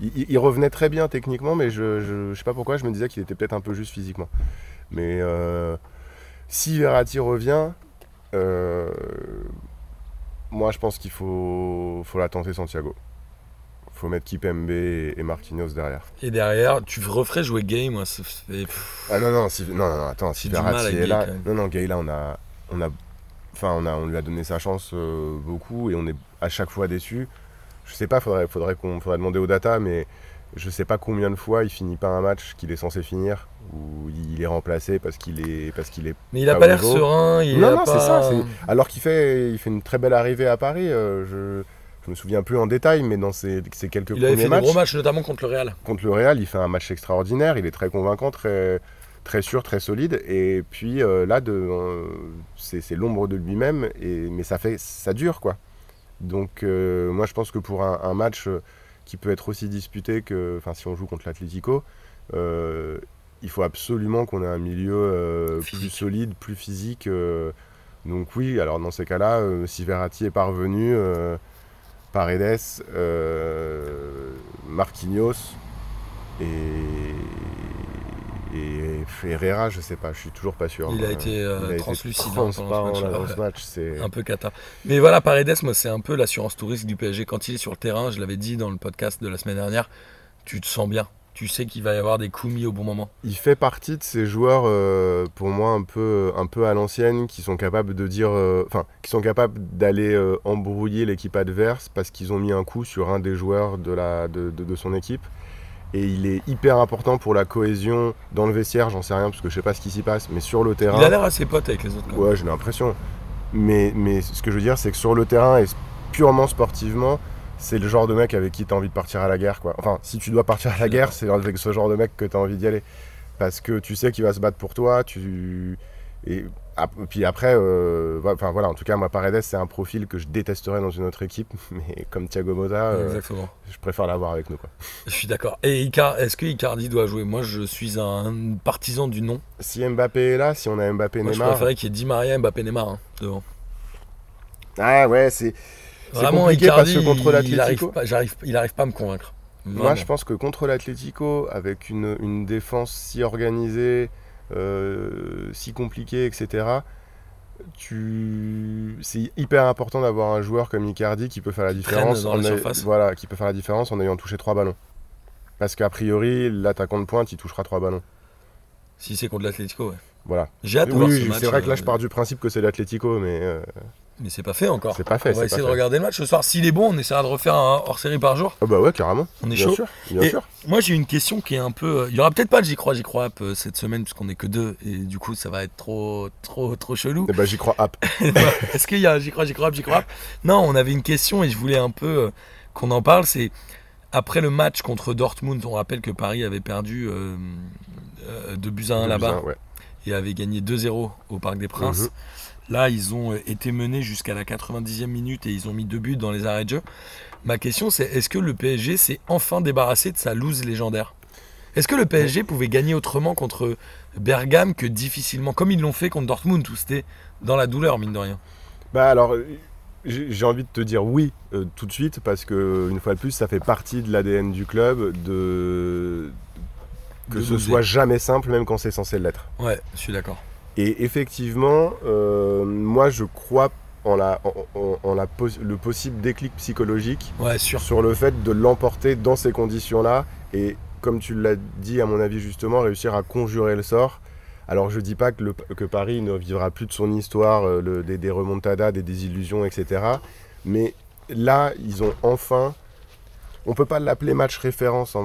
Il revenait très bien techniquement, mais je sais pas pourquoi je me disais qu'il était peut-être un peu juste physiquement. Mais si Verratti revient, moi je pense qu'il faut la tenter Santiago. Il faut mettre Kimpembe et Marquinhos derrière. Et derrière, tu referais jouer Gueye, moi. Si Verratti est là, Gueye là, on lui a donné sa chance beaucoup et on est à chaque fois déçu. Je sais pas, faudrait demander aux data, mais. Je sais pas combien de fois il finit pas un match qu'il est censé finir, ou il est remplacé parce qu'il est. Mais il a pas l'air serein. C'est ça. Alors qu'il fait une très belle arrivée à Paris. Je me souviens plus en détail, mais dans ces quelques premiers matchs. Il avait fait des gros matchs, notamment contre le Real. Contre le Real, il fait un match extraordinaire. Il est très convaincant, très très sûr, très solide. Et puis c'est l'ombre de lui-même. Mais ça dure, quoi. Donc moi je pense que pour un match. Qui peut être aussi disputé que, si on joue contre l'Atletico, il faut absolument qu'on ait un milieu plus solide, plus physique. Donc oui, alors dans ces cas-là, si Verratti est parvenu, Paredes, Marquinhos et Herrera, je sais pas, je suis toujours pas sûr. Il a été translucide dans ce match, c'est un peu cata. Mais voilà, Paredes, moi c'est un peu l'assurance tout risque du PSG. Quand il est sur le terrain, je l'avais dit dans le podcast de la semaine dernière, tu te sens bien, tu sais qu'il va y avoir des coups mis au bon moment. Il fait partie de ces joueurs, pour moi un peu à l'ancienne, qui sont capables de dire, qui sont capables d'aller embrouiller l'équipe adverse parce qu'ils ont mis un coup sur un des joueurs de son équipe. Et il est hyper important pour la cohésion dans le vestiaire, j'en sais rien parce que je sais pas ce qui s'y passe, mais sur le terrain. Il a l'air assez pote avec les autres. Ouais, j'ai l'impression. Mais ce que je veux dire, c'est que sur le terrain et purement sportivement, c'est le genre de mec avec qui t'as envie de partir à la guerre, quoi. Enfin, si tu dois partir à la guerre, c'est avec ce genre de mec que t'as envie d'y aller. Parce que tu sais qu'il va se battre pour toi, et puis après, en tout cas, moi, Paredes, c'est un profil que je détesterais dans une autre équipe, mais comme Thiago Motta, je préfère l'avoir avec nous, quoi. Je suis d'accord. Et est-ce que Icardi doit jouer ? Moi, je suis un partisan du non. Si Mbappé est là, si on a Mbappé, Neymar. Moi, je préférais qu'il y ait Di Maria, Mbappé, Neymar devant. Ah ouais, c'est vraiment compliqué Icardi, parce que contre l'Atlético, il n'arrive pas à me convaincre. Vraiment. Moi, je pense que contre l'Atlético, avec une défense si organisée. Si compliqué, etc. C'est hyper important d'avoir un joueur comme Icardi qui peut faire la différence en ayant touché 3 ballons. Parce qu'a priori, l'attaquant de pointe, il touchera 3 ballons. Si c'est contre l'Atlético, ouais. Voilà. J'ai hâte de voir ce match. C'est vrai que là, je pars du principe que c'est l'Atlético, mais Mais c'est pas fait encore. C'est pas fait. On va essayer de regarder le match ce soir. S'il est bon, on essaiera de refaire un hors-série par jour. Ah bah ouais, carrément. On est bien chaud. Sûr, bien et sûr. Moi, j'ai une question qui est un peu... Il n'y aura peut-être pas de j'y crois app cette semaine, puisqu'on n'est que deux. Et du coup, ça va être trop chelou. Et bah, j'y crois app. Est-ce qu'il y a un j'y crois app? Non, on avait une question et je voulais un peu qu'on en parle. C'est après le match contre Dortmund, on rappelle que Paris avait perdu 2-1 là-bas. Ouais. Et avait gagné 2-0 au Parc des Princes. Mmh. Là, ils ont été menés jusqu'à la 90e minute et ils ont mis 2 buts dans les arrêts de jeu. Ma question, c'est est-ce que le PSG s'est enfin débarrassé de sa loose légendaire ? Est-ce que le PSG pouvait gagner autrement contre Bergame que difficilement, comme ils l'ont fait contre Dortmund, où c'était dans la douleur, mine de rien ? Bah alors, j'ai envie de te dire oui tout de suite, parce que une fois de plus, ça fait partie de l'ADN du club, que ce soit jamais simple, même quand c'est censé l'être. Ouais, je suis d'accord. Et effectivement, moi je crois en le possible déclic psychologique sur le fait de l'emporter dans ces conditions-là et, comme tu l'as dit à mon avis justement, réussir à conjurer le sort. Alors je dis pas que, que Paris ne vivra plus de son histoire, des remontadas, des désillusions, etc. Mais là, ils ont enfin... On peut pas l'appeler match référence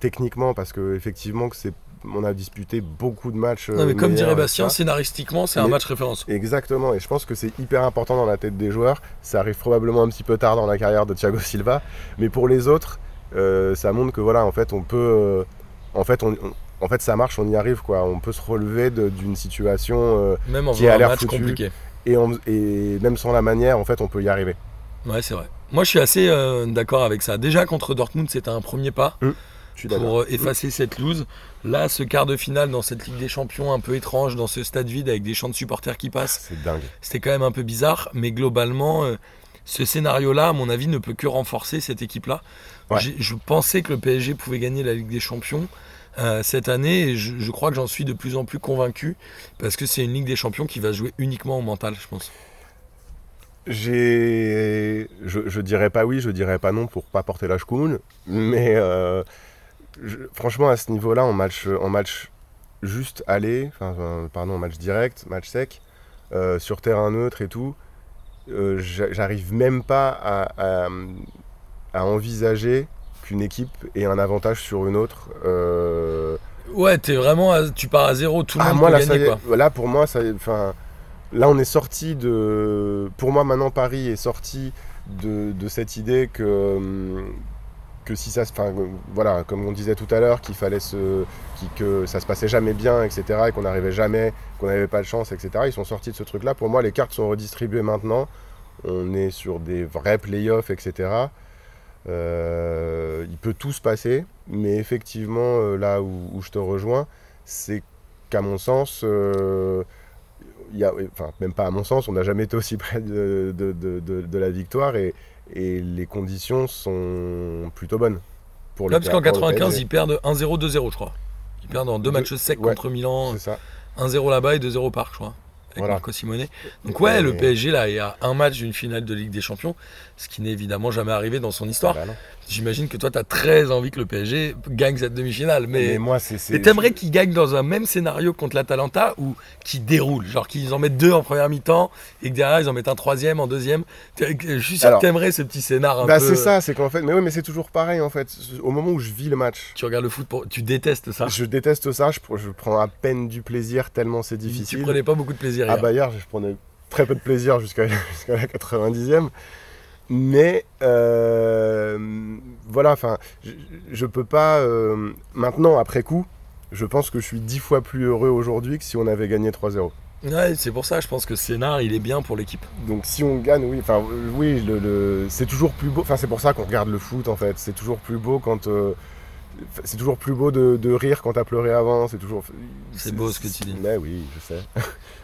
techniquement parce qu'effectivement que c'est... On a disputé beaucoup de matchs. Non, mais comme dirait Bastien, scénaristiquement, c'est un match référence. Exactement, et je pense que c'est hyper important dans la tête des joueurs. Ça arrive probablement un petit peu tard dans la carrière de Thiago Silva, mais pour les autres, ça montre que voilà, en fait, on peut, en fait, ça marche, on y arrive, quoi. On peut se relever d'une situation même en qui a l'air match foutue, compliqué. Et même sans la manière, en fait, on peut y arriver. Ouais, c'est vrai. Moi, je suis assez d'accord avec ça. Déjà contre Dortmund, c'était un premier pas. Pour effacer cette lose. Là, ce quart de finale dans cette Ligue des Champions un peu étrange, dans ce stade vide avec des chants de supporters qui passent, c'est dingue. C'était quand même un peu bizarre, mais globalement, ce scénario-là, à mon avis, ne peut que renforcer cette équipe-là. Ouais. Je pensais que le PSG pouvait gagner la Ligue des Champions cette année, et je crois que j'en suis de plus en plus convaincu, parce que c'est une Ligue des Champions qui va jouer uniquement au mental, je pense. Je dirais pas oui, je dirais pas non pour pas porter la chkoumoune, mais... franchement, à ce niveau-là, en match juste aller, en match direct, match sec, sur terrain neutre et tout, j'arrive même pas à envisager qu'une équipe ait un avantage sur une autre. Ouais, tu pars à zéro, tout le monde peut gagner, quoi. Là, pour moi, là, on est sorti de... Pour moi, maintenant, Paris est sorti de cette idée que si ça, voilà, comme on disait tout à l'heure, qu'il fallait que ça se passait jamais bien, etc., et qu'on n'arrivait jamais, qu'on n'avait pas de chance, etc. Ils sont sortis de ce truc-là. Pour moi, les cartes sont redistribuées maintenant. On est sur des vrais play-offs, etc. Il peut tout se passer, mais effectivement, là où je te rejoins, c'est qu'à mon sens, même pas à mon sens, on n'a jamais été aussi près de la victoire et les conditions sont plutôt bonnes pour le PSG. Parce qu'en 95, ils perdent 1-0, 2-0, je crois. Ils perdent en deux matchs secs contre Milan. 1-0 là-bas et 2-0 au Parc, je crois, avec Marco Simonet. Donc ouais, le PSG, là, est à un match d'une finale de Ligue des Champions, ce qui n'est évidemment jamais arrivé dans son histoire. Ah, j'imagine que toi, tu as très envie que le PSG gagne cette demi-finale. Mais moi, et t'aimerais qu'ils gagnent dans un même scénario contre l'Atalanta ou qu'ils déroulent, genre qu'ils en mettent 2 en première mi-temps et que derrière, ils en mettent un 3e, en 2e. Je suis sûr que t'aimerais ce petit scénar peu... C'est ça, c'est qu'en fait... Mais oui, mais c'est toujours pareil, en fait. Au moment où je vis le match... Tu regardes le foot, tu détestes ça. Je déteste ça, je prends à peine du plaisir tellement c'est difficile. Tu prenais pas beaucoup de plaisir. À Bayern, je prenais très peu de plaisir jusqu'à la 90e. Mais voilà, enfin, je peux pas... maintenant, après coup, je pense que je suis 10 fois plus heureux aujourd'hui que si on avait gagné 3-0. Ouais, c'est pour ça, je pense que le scénar, il est bien pour l'équipe. Donc si on gagne, oui, c'est toujours plus beau. Enfin, c'est pour ça qu'on regarde le foot, en fait. C'est toujours plus beau quand... c'est toujours plus beau de rire quand t'as pleuré avant. C'est toujours... C'est beau ce que tu dis. Mais oui, je sais.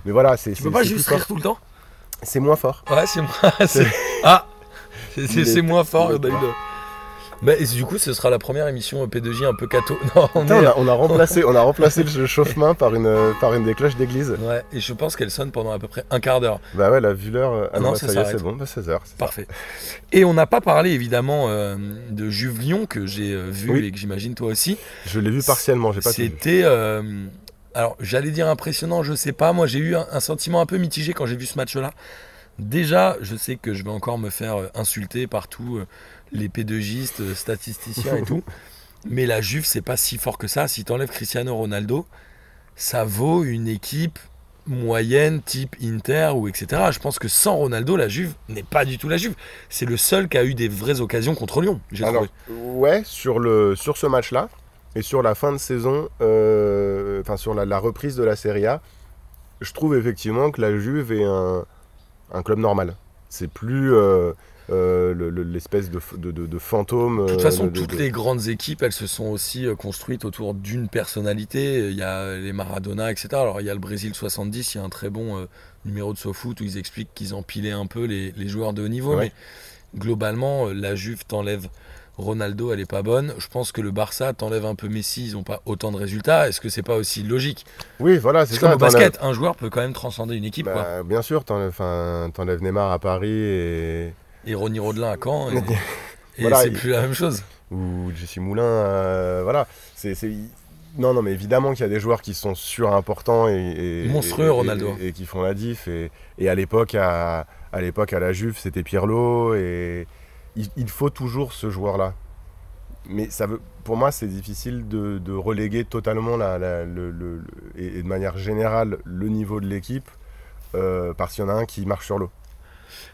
Mais voilà, tu peux pas juste rire tout le temps. C'est moins fort. Ouais, c'est moins... c'est moins fort. Mais du coup, ce sera la première émission P2J un peu catho. Non, on a remplacé le chauffement par une des cloches d'église. Ouais, et je pense qu'elle sonne pendant à peu près un quart d'heure. Bah ouais, vu l'heure. Ça y est, c'est bon, 16h. Parfait. Ça. Et on n'a pas parlé évidemment de Juve Lyon que j'ai vu et que j'imagine toi aussi. Je l'ai vu partiellement, j'ai pas tout vu. C'était alors, j'allais dire impressionnant, je sais pas. Moi, j'ai eu un sentiment un peu mitigé quand j'ai vu ce match-là. Déjà, je sais que je vais encore me faire insulter partout, les P2Jistes, statisticiens et tout. Mais la Juve, c'est pas si fort que ça. Si tu enlèves Cristiano Ronaldo, ça vaut une équipe moyenne type Inter ou etc. Je pense que sans Ronaldo, la Juve n'est pas du tout la Juve. C'est le seul qui a eu des vraies occasions contre Lyon, j'ai trouvé. Ouais, sur ce match-là et sur la fin de saison, enfin sur la reprise de la Serie A, je trouve effectivement que la Juve est un club normal. C'est plus... l'espèce de fantôme. De toute façon, toutes les grandes équipes, elles se sont aussi construites autour d'une personnalité. Il y a les Maradona, etc. Alors, il y a le Brésil 70, il y a un très bon numéro de SoFoot où ils expliquent qu'ils empilaient un peu les joueurs de haut niveau. Ouais. Mais globalement, la Juve t'enlève Ronaldo, elle n'est pas bonne. Je pense que le Barça t'enlève un peu Messi, ils n'ont pas autant de résultats. Est-ce que c'est pas aussi logique? Oui, voilà, c'est ça. Comme au basket, un joueur peut quand même transcender une équipe. Bah, quoi. Bien sûr, t'enlèves Neymar à Paris et Ronny Rodelin à Caen, et voilà, c'est plus la même chose. Ou Jesse Moulin, voilà. Non, mais évidemment qu'il y a des joueurs qui sont surimportants et monstrueux, Ronaldo. Et qui font la diff. Et à l'époque, à la Juve, c'était Pirlo. Et il faut toujours ce joueur-là. Mais pour moi, c'est difficile de reléguer totalement et de manière générale le niveau de l'équipe parce qu'il y en a un qui marche sur l'eau.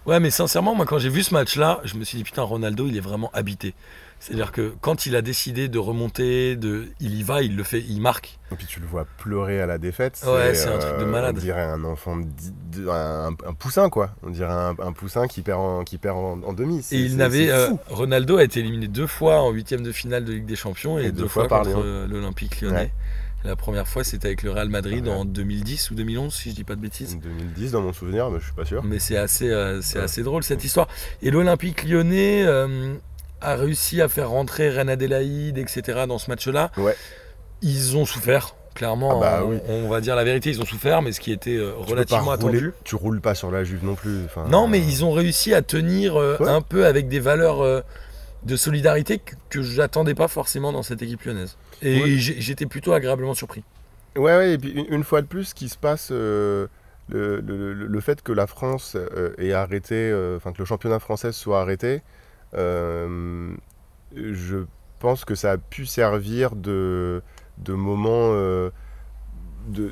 Ouais, mais sincèrement, moi quand j'ai vu ce match-là, je me suis dit putain, Ronaldo, il est vraiment habité. C'est-à-dire que quand il a décidé de remonter, il y va, il le fait, il marque. Et puis tu le vois pleurer à la défaite. Ouais, c'est un truc de malade. On dirait un enfant, un poussin quoi. On dirait un poussin qui perd en demi. Et Ronaldo a été éliminé 2 fois en 8e de finale de Ligue des Champions et 2 fois contre l'Olympique Lyonnais. Ouais. La première fois, c'était avec le Real Madrid en 2010 ou 2011, si je dis pas de bêtises. 2010 dans mon souvenir, mais je suis pas sûr. Mais c'est assez drôle cette histoire. Et l'Olympique Lyonnais a réussi à faire rentrer Reine-Adélaïde, etc. dans ce match-là. Ouais. Ils ont souffert, clairement. Ah bah, oui. On va dire la vérité, ils ont souffert, mais ce qui était relativement attendu. Tu roules pas sur la Juve non plus. Non, mais ils ont réussi à tenir un peu avec des valeurs de solidarité que j'attendais pas forcément dans cette équipe lyonnaise. Et ouais. J'étais plutôt agréablement surpris. Ouais, et puis une fois de plus, ce qui se passe, le fait que la France ait arrêté, enfin que le championnat français soit arrêté, je pense que ça a pu servir de moment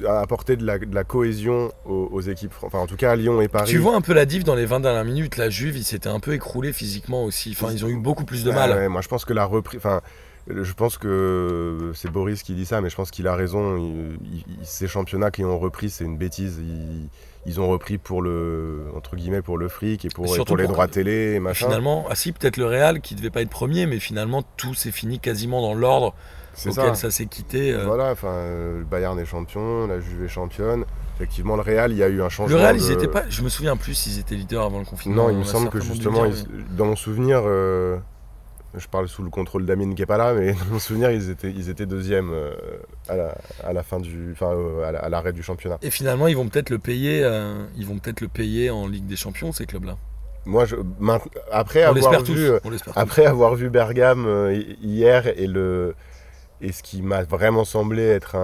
à apporter de la cohésion aux équipes, enfin en tout cas à Lyon et Paris. Tu vois un peu la diff dans les 20 dernières minutes, la Juve, ils s'étaient un peu écroulés physiquement aussi, enfin ils ont eu beaucoup plus de mal. Ouais, moi je pense que la reprise... Je pense que c'est Boris qui dit ça, mais je pense qu'il a raison. Ces championnats qui ont repris, c'est une bêtise. Ils ont repris pour le, entre guillemets, pour le fric et pour les droits télé et machin. Finalement, peut-être le Real qui devait pas être premier, mais finalement tout s'est fini quasiment dans l'ordre auquel ça s'est quitté. Voilà, le Bayern est champion, la Juve est championne. Effectivement, le Real, il y a eu un changement. Le Real, ils étaient pas. Je me souviens plus, ils étaient leaders avant le confinement. Non, il me semble que justement, dans mon souvenir. Je parle sous le contrôle d'Amine qui n'est pas là, mais dans mon souvenir, ils étaient deuxième à l'arrêt du championnat. Et finalement, ils vont peut-être le payer. Ils vont peut-être le payer en Ligue des Champions, ces clubs-là. Moi, après avoir vu Bergamo hier et ce qui m'a vraiment semblé être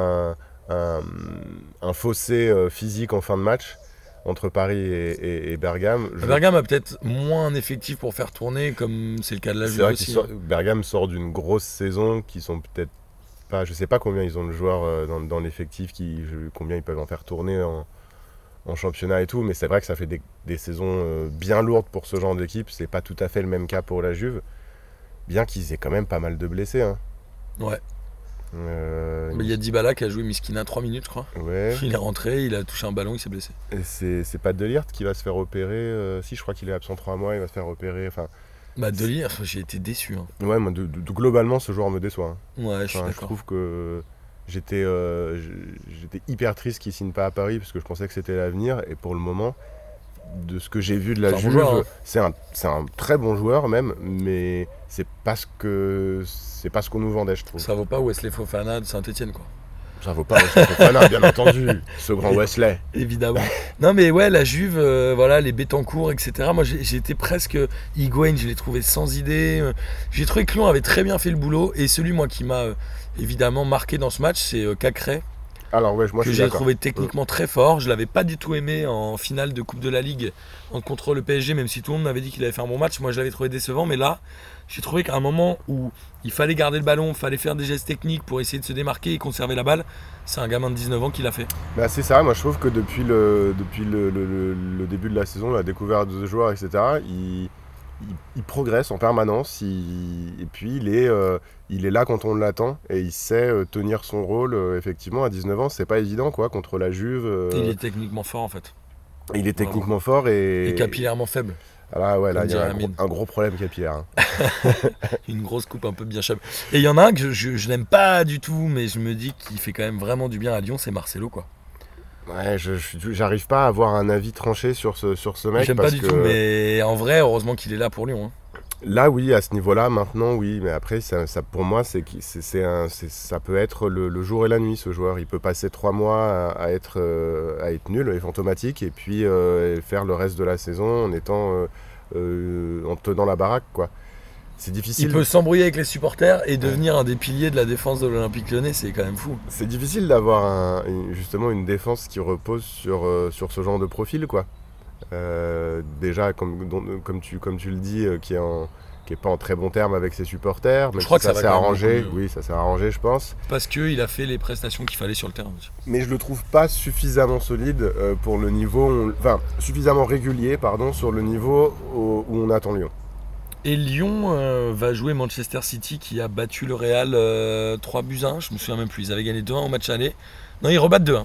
un fossé physique en fin de match. Entre Paris et Bergame. Bergame a peut-être moins un effectif pour faire tourner, comme c'est le cas de la Juve aussi. Bergame sort d'une grosse saison qui sont peut-être pas. Je sais pas combien ils ont de joueurs dans l'effectif, combien ils peuvent en faire tourner en championnat et tout, mais c'est vrai que ça fait des saisons bien lourdes pour ce genre d'équipe. C'est pas tout à fait le même cas pour la Juve, bien qu'ils aient quand même pas mal de blessés. Hein. Ouais. Mais il y a Dybala qui a joué Miskina 3 minutes je crois. Ouais. Il est rentré, il a touché un ballon, il s'est blessé. Et c'est pas Delirte qui va se faire opérer si je crois qu'il est absent 3 mois, il va se faire opérer. Delirte, j'ai été déçu. Hein. Ouais, moi, globalement ce joueur me déçoit. Hein. Ouais, je suis d'accord. Je trouve que j'étais hyper triste qu'il signe pas à Paris parce que je pensais que c'était l'avenir et pour le moment de ce que j'ai vu de la Juve, c'est un très bon joueur même, mais c'est pas ce qu'on nous vendait, je trouve. Ça vaut pas Wesley Fofana de Saint-Étienne, quoi. Ça vaut pas Wesley Fofana, bien entendu, ce grand Wesley. Évidemment. Non mais ouais, la Juve, voilà, les Bettencourt, etc. Moi, j'étais presque Higuain, je l'ai trouvé sans idée. J'ai trouvé que Lyon avait très bien fait le boulot et celui moi qui m'a évidemment marqué dans ce match, c'est Kehrer. Alors, ouais, moi, que j'ai trouvé techniquement très fort. Je ne l'avais pas du tout aimé en finale de Coupe de la Ligue contre le PSG, même si tout le monde m'avait dit qu'il avait fait un bon match. Moi, je l'avais trouvé décevant. Mais là, j'ai trouvé qu'à un moment où il fallait garder le ballon, il fallait faire des gestes techniques pour essayer de se démarquer et conserver la balle, c'est un gamin de 19 ans qui l'a fait. Bah, c'est ça. Moi, je trouve que depuis le début de la saison, la découverte de ce joueur, etc., il progresse en permanence et puis il est là quand on l'attend et il sait tenir son rôle. Effectivement, à 19 ans, c'est pas évident quoi, contre la Juve. Il est techniquement fort en fait. Il est techniquement fort et capillairement faible. Ah là, ouais, là, il y a un gros problème capillaire. Hein. Une grosse coupe un peu bien chaude. Et il y en a un que je n'aime pas du tout, mais je me dis qu'il fait quand même vraiment du bien à Lyon, c'est Marcelo quoi. Ouais, j'arrive pas à avoir un avis tranché sur ce mec. J'aime parce pas du que... tout, mais en vrai, heureusement qu'il est là pour Lyon. Hein. Là, oui, à ce niveau-là, maintenant, oui. Mais après, ça pour moi, ça peut être le jour et la nuit, ce joueur. Il peut passer 3 mois à être nul, fantomatique, et puis faire le reste de la saison en tenant la baraque, quoi. C'est difficile. Il peut s'embrouiller avec les supporters et devenir un des piliers de la défense de l'Olympique Lyonnais, c'est quand même fou. C'est difficile d'avoir justement une défense qui repose sur ce genre de profil, quoi. Déjà, comme tu le dis, qui est pas en très bon terme avec ses supporters, mais ça s'est arrangé. Oui, ça s'est arrangé, je pense. Parce qu'il a fait les prestations qu'il fallait sur le terrain. Mais je le trouve pas suffisamment solide pour le niveau, enfin suffisamment régulier, pardon, sur le niveau où on attend Lyon. Et Lyon va jouer Manchester City qui a battu le Real 3-1, je me souviens même plus, ils avaient gagné 2-1 au match aller. Non, ils rebattent 2-1.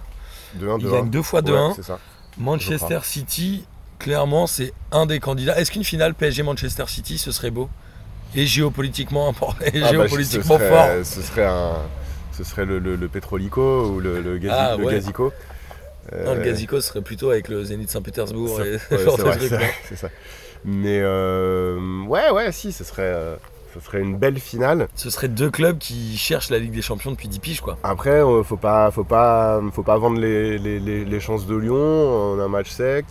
Ils gagnent 2 fois 2-1. Ouais, c'est ça. Manchester City, clairement, c'est un des candidats. Est-ce qu'une finale PSG-Manchester City, ce serait beau ? Et géopolitiquement important, géopolitiquement fort. Ce serait le Petrolico ou le Gazico. Non, le Gazico serait plutôt avec le Zénith Saint-Pétersbourg et ce genre de trucs. C'est ça. Mais si, ce serait une belle finale. Ce serait 2 clubs qui cherchent la Ligue des Champions depuis 10 piges, quoi. Après, faut pas vendre les chances de Lyon. On a un match sec.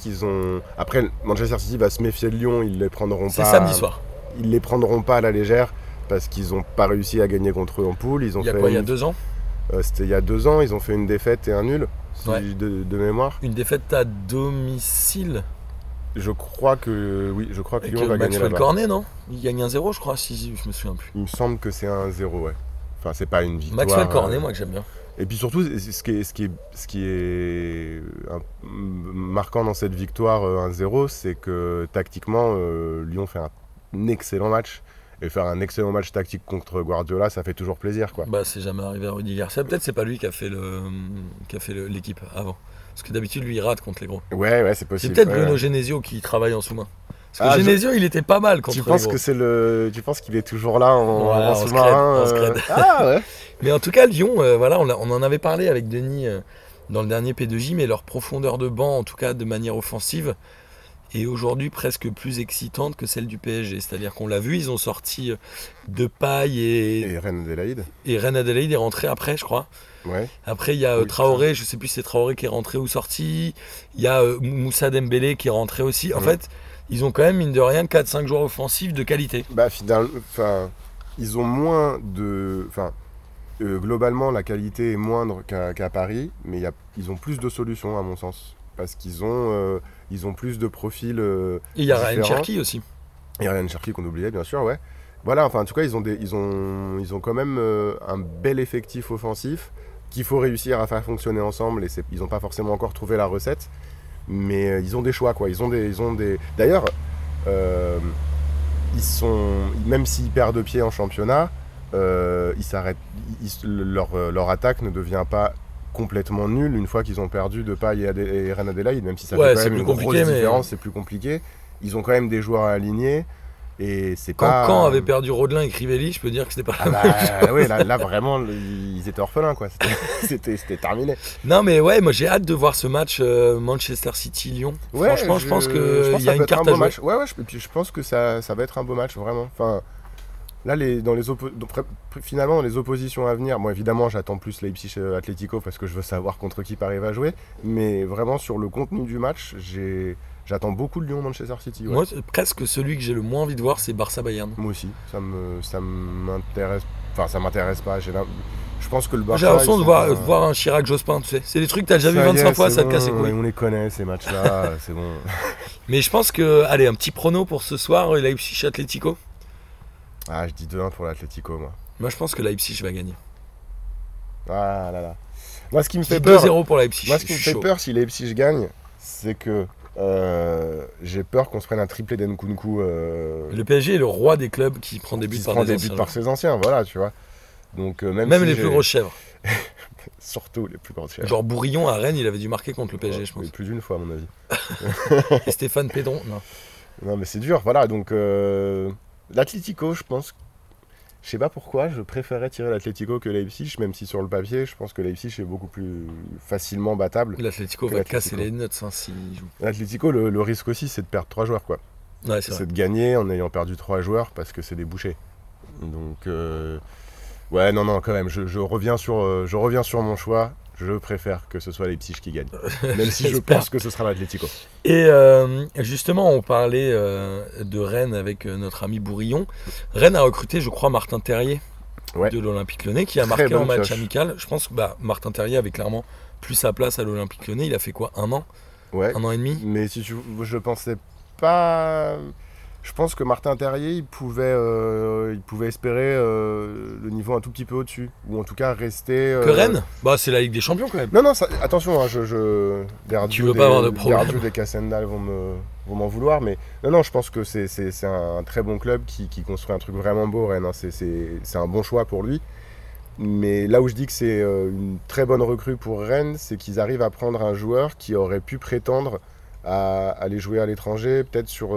Après, Manchester City va se méfier de Lyon. Ils les prendront pas. C'est samedi soir. Ils les prendront pas à la légère parce qu'ils n'ont pas réussi à gagner contre eux en poule. Il y a 2 ans. C'était il y a 2 ans. Ils ont fait une défaite et un nul, de mémoire. Une défaite à domicile. Je crois que Lyon va gagner là-bas. Maxwell Cornet, non ? Il gagne 1-0, je crois, si je me souviens plus. Il me semble que c'est 1-0, ouais. Enfin, c'est pas une victoire. Maxwell Cornet, moi, que j'aime bien. Et puis surtout, ce qui est marquant dans cette victoire 1-0, c'est que tactiquement, Lyon fait un excellent match. Et faire un excellent match tactique contre Guardiola, ça fait toujours plaisir, quoi. Bah, c'est jamais arrivé à Rudi Garcia. Peut-être c'est pas lui qui a fait l'équipe avant. Parce que d'habitude, lui, il rate contre les gros. Ouais, c'est possible. C'est peut-être Bruno Genesio qui travaille en sous-main. Parce que Genesio, il était pas mal contre les gros. Tu penses qu'il est toujours là en sous-marin ouais. Mais en tout cas, Lyon, on en avait parlé avec Denis dans le dernier P2J, mais leur profondeur de banc, en tout cas de manière offensive, est aujourd'hui presque plus excitante que celle du PSG. C'est-à-dire qu'on l'a vu, ils ont sorti Depay et Reine-Adélaïde. Et Reine-Adélaïde est rentré après, je crois. Ouais. Après, il y a Traoré, je ne sais plus si c'est Traoré qui est rentré ou sorti. Il y a Moussa Dembélé qui est rentré aussi. En fait, ils ont quand même, mine de rien, 4-5 joueurs offensifs de qualité. Bah, ils ont moins de... globalement, la qualité est moindre qu'à Paris, mais ils ont plus de solutions, à mon sens. Parce qu'ils ont, plus de profils et il y a Ryan Cherki aussi. Il y a Ryan Cherki qu'on oubliait, bien sûr, ouais. Voilà, enfin, en tout cas, ils ont quand même un bel effectif offensif qu'il faut réussir à faire fonctionner ensemble et ils n'ont pas forcément encore trouvé la recette, mais ils ont des choix, quoi. Ils ont des... D'ailleurs, même s'ils perdent pied en championnat, ils s'arrêtent, leur attaque ne devient pas complètement nulle une fois qu'ils ont perdu Depay et Reine-Adélaïde, même si ça fait quand même une grosse différence, c'est plus compliqué. Ils ont quand même des joueurs à aligner. Et c'est quand Caen avait perdu Rodelin et Crivelli, je peux dire que c'était pas la même chose. Oui, là vraiment, ils étaient orphelins, quoi. C'était terminé. Non, mais ouais, moi j'ai hâte de voir ce match Manchester City-Lyon. Ouais, franchement, je pense qu'il y a une carte à jouer. Match. Ouais, je pense que ça va être un beau match, vraiment. Enfin, là, finalement, dans les oppositions à venir, moi évidemment, j'attends plus Leipzig-Atletico parce que je veux savoir contre qui Paris va jouer. Mais vraiment, sur le contenu du match, j'attends beaucoup de Lyon-Manchester City. Ouais. Moi, presque celui que j'ai le moins envie de voir, c'est Barça-Bayern. Moi aussi, ça m'intéresse. Enfin, ça m'intéresse pas. Je pense que le Barça. J'ai l'impression de voir un Chirac-Jospin, tu sais. C'est des trucs que t'as déjà vu 25 fois, ça te casse les couilles. On les connaît, ces matchs-là, c'est bon. Mais je pense que, allez, un petit prono pour ce soir, Leipzig-Atletico. Ah, je dis 2-1 pour l'Atletico, moi. Moi, je pense que Leipzig va gagner. Ah là là. Moi, ce qui me fait peur. 2-0 pour Leipzig. Moi, ce qui me fait peur si Leipzig gagne, c'est que j'ai peur qu'on se prenne un triplé d'Nkunku. Le PSG est le roi des clubs qui prend des buts par des anciens. Voilà, tu vois. Donc, même si les plus grosses chèvres. Surtout les plus grosses chèvres. Genre Bourillon à Rennes, il avait dû marquer contre le PSG, je pense. Plus d'une fois, à mon avis. Et Stéphane Pédron, non. Non, mais c'est dur, voilà. Donc, l'Atlético, je pense. Je sais pas pourquoi, je préférais tirer l'Atlético que Leipzig, même si sur le papier, je pense que Leipzig est beaucoup plus facilement battable. L'Atlético va casser les notes, hein, s'il joue. L'Atlético, le risque aussi, c'est de perdre 3 joueurs, quoi. Ouais, c'est de gagner en ayant perdu 3 joueurs parce que c'est des bouchers. Donc, ouais, non, quand même, je reviens sur mon choix. Je préfère que ce soit Leipzig qui gagne, même si je pense que ce sera l'Atlético. Et justement, on parlait de Rennes avec notre ami Bourillon. Rennes a recruté, je crois, Martin Terrier de l'Olympique Lyonnais, qui a marqué en match amical. Je pense que Martin Terrier avait clairement plus sa place à l'Olympique Lyonnais. Il a fait quoi, un an et demi. Mais si je pensais pas. Je pense que Martin Terrier, il pouvait espérer le niveau un tout petit peu au-dessus. Ou en tout cas rester... Que Rennes c'est la Ligue des Champions quand même. Non, ça, attention, hein, tu veux pas avoir de problème. Les Radios des Cassendal vont m'en vouloir. Mais non, je pense que c'est un très bon club qui construit un truc vraiment beau, Rennes. Hein, c'est un bon choix pour lui. Mais là où je dis que c'est une très bonne recrue pour Rennes, c'est qu'ils arrivent à prendre un joueur qui aurait pu prétendre à aller jouer à l'étranger, peut-être sur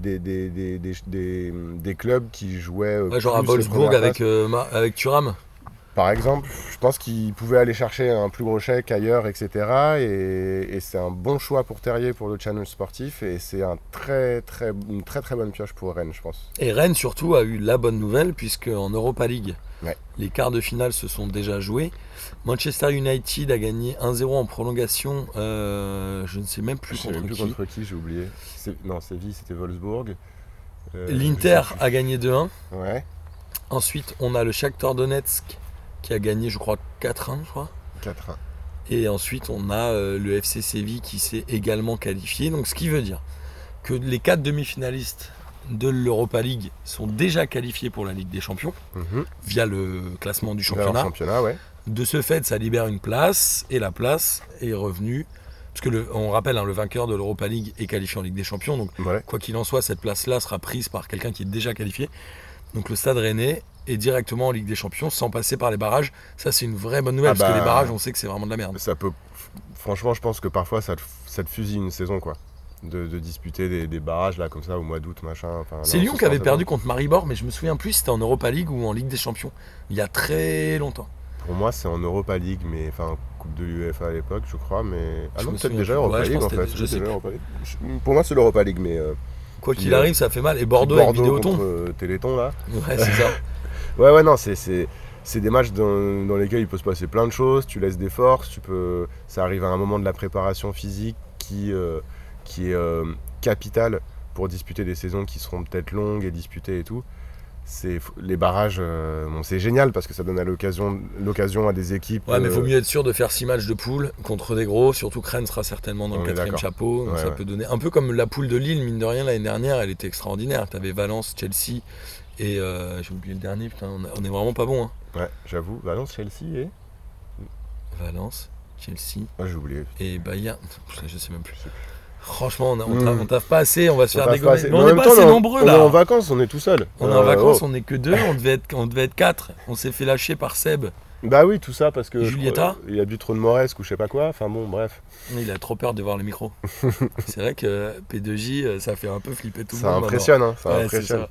des clubs qui jouaient... genre à Wolfsburg avec Thuram. Par exemple, je pense qu'ils pouvaient aller chercher un plus gros chèque ailleurs, etc. Et c'est un bon choix pour Terrier, pour le channel sportif. Et c'est une très très bonne pioche pour Rennes, je pense. Et Rennes, surtout, a eu la bonne nouvelle, puisque en Europa League, les quarts de finale se sont déjà joués. Manchester United a gagné 1-0 en prolongation, je ne sais même plus contre qui, j'ai oublié. Séville, c'était Wolfsburg. L'Inter a gagné 2-1. Ouais. Ensuite, on a le Shakhtar Donetsk qui a gagné, je crois, 4-1, je crois. 4-1. Et ensuite, on a le FC Séville qui s'est également qualifié. Donc, ce qui veut dire que les 4 demi-finalistes de l'Europa League sont déjà qualifiés pour la Ligue des Champions via le classement du championnat. Ouais. De ce fait, ça libère une place, et la place est revenue, parce que on rappelle, le vainqueur de l'Europa League est qualifié en Ligue des Champions, donc quoi qu'il en soit, cette place-là sera prise par quelqu'un qui est déjà qualifié. Donc le Stade Rennais est directement en Ligue des Champions sans passer par les barrages. Ça, c'est une vraie bonne nouvelle, parce que les barrages, on sait que c'est vraiment de la merde. Ça peut, franchement, je pense que parfois, ça te fusille une saison, quoi. De disputer des barrages là comme ça au mois d'août machin. Enfin, c'est Lyon qui avait perdu contre Maribor, mais je me souviens plus si c'était en Europa League ou en Ligue des Champions. Il y a très longtemps. Pour moi c'est en Europa League, mais enfin Coupe de l'UEFA à l'époque je crois, mais ah non, peut-être déjà Europa League en fait. Pour moi c'est l'Europa League, mais quoi qu'il arrive ça fait mal. Et Bordeaux avec Vidéoton contre Téléthon là. Ouais c'est ça. ouais non c'est des matchs dans lesquels il peut se passer plein de choses. Tu laisses des forces, ça arrive à un moment de la préparation physique qui est capitale pour disputer des saisons qui seront peut-être longues et disputées et tout. Les barrages, c'est génial parce que ça donne l'occasion à des équipes... Ouais, mais il vaut mieux être sûr de faire 6 matchs de poule contre des gros, surtout que Rennes sera certainement dans le 4e chapeau. Donc ça peut donner... Un peu comme la poule de Lille, mine de rien, l'année dernière, elle était extraordinaire. Tu avais Valence, Chelsea et... j'ai oublié le dernier, putain, on est vraiment pas bon. Hein. Ouais, j'avoue, Valence, Chelsea... Ah, j'ai oublié. Et Bayern... Je sais même plus. Franchement, on taffe pas assez, on va se faire dégommer. Mais on n'est pas assez nombreux là. On est en vacances, on est tout seul. On est en vacances, on n'est que 2, on devait être 4. On s'est fait lâcher par Seb. Bah oui, tout ça parce que. Julieta. Il a bu trop de moresque ou je sais pas quoi. Enfin bon, bref. Il a trop peur de voir le micro. C'est vrai que P2J, ça fait un peu flipper tout le monde. Impressionne, hein, ça impressionne. Ça.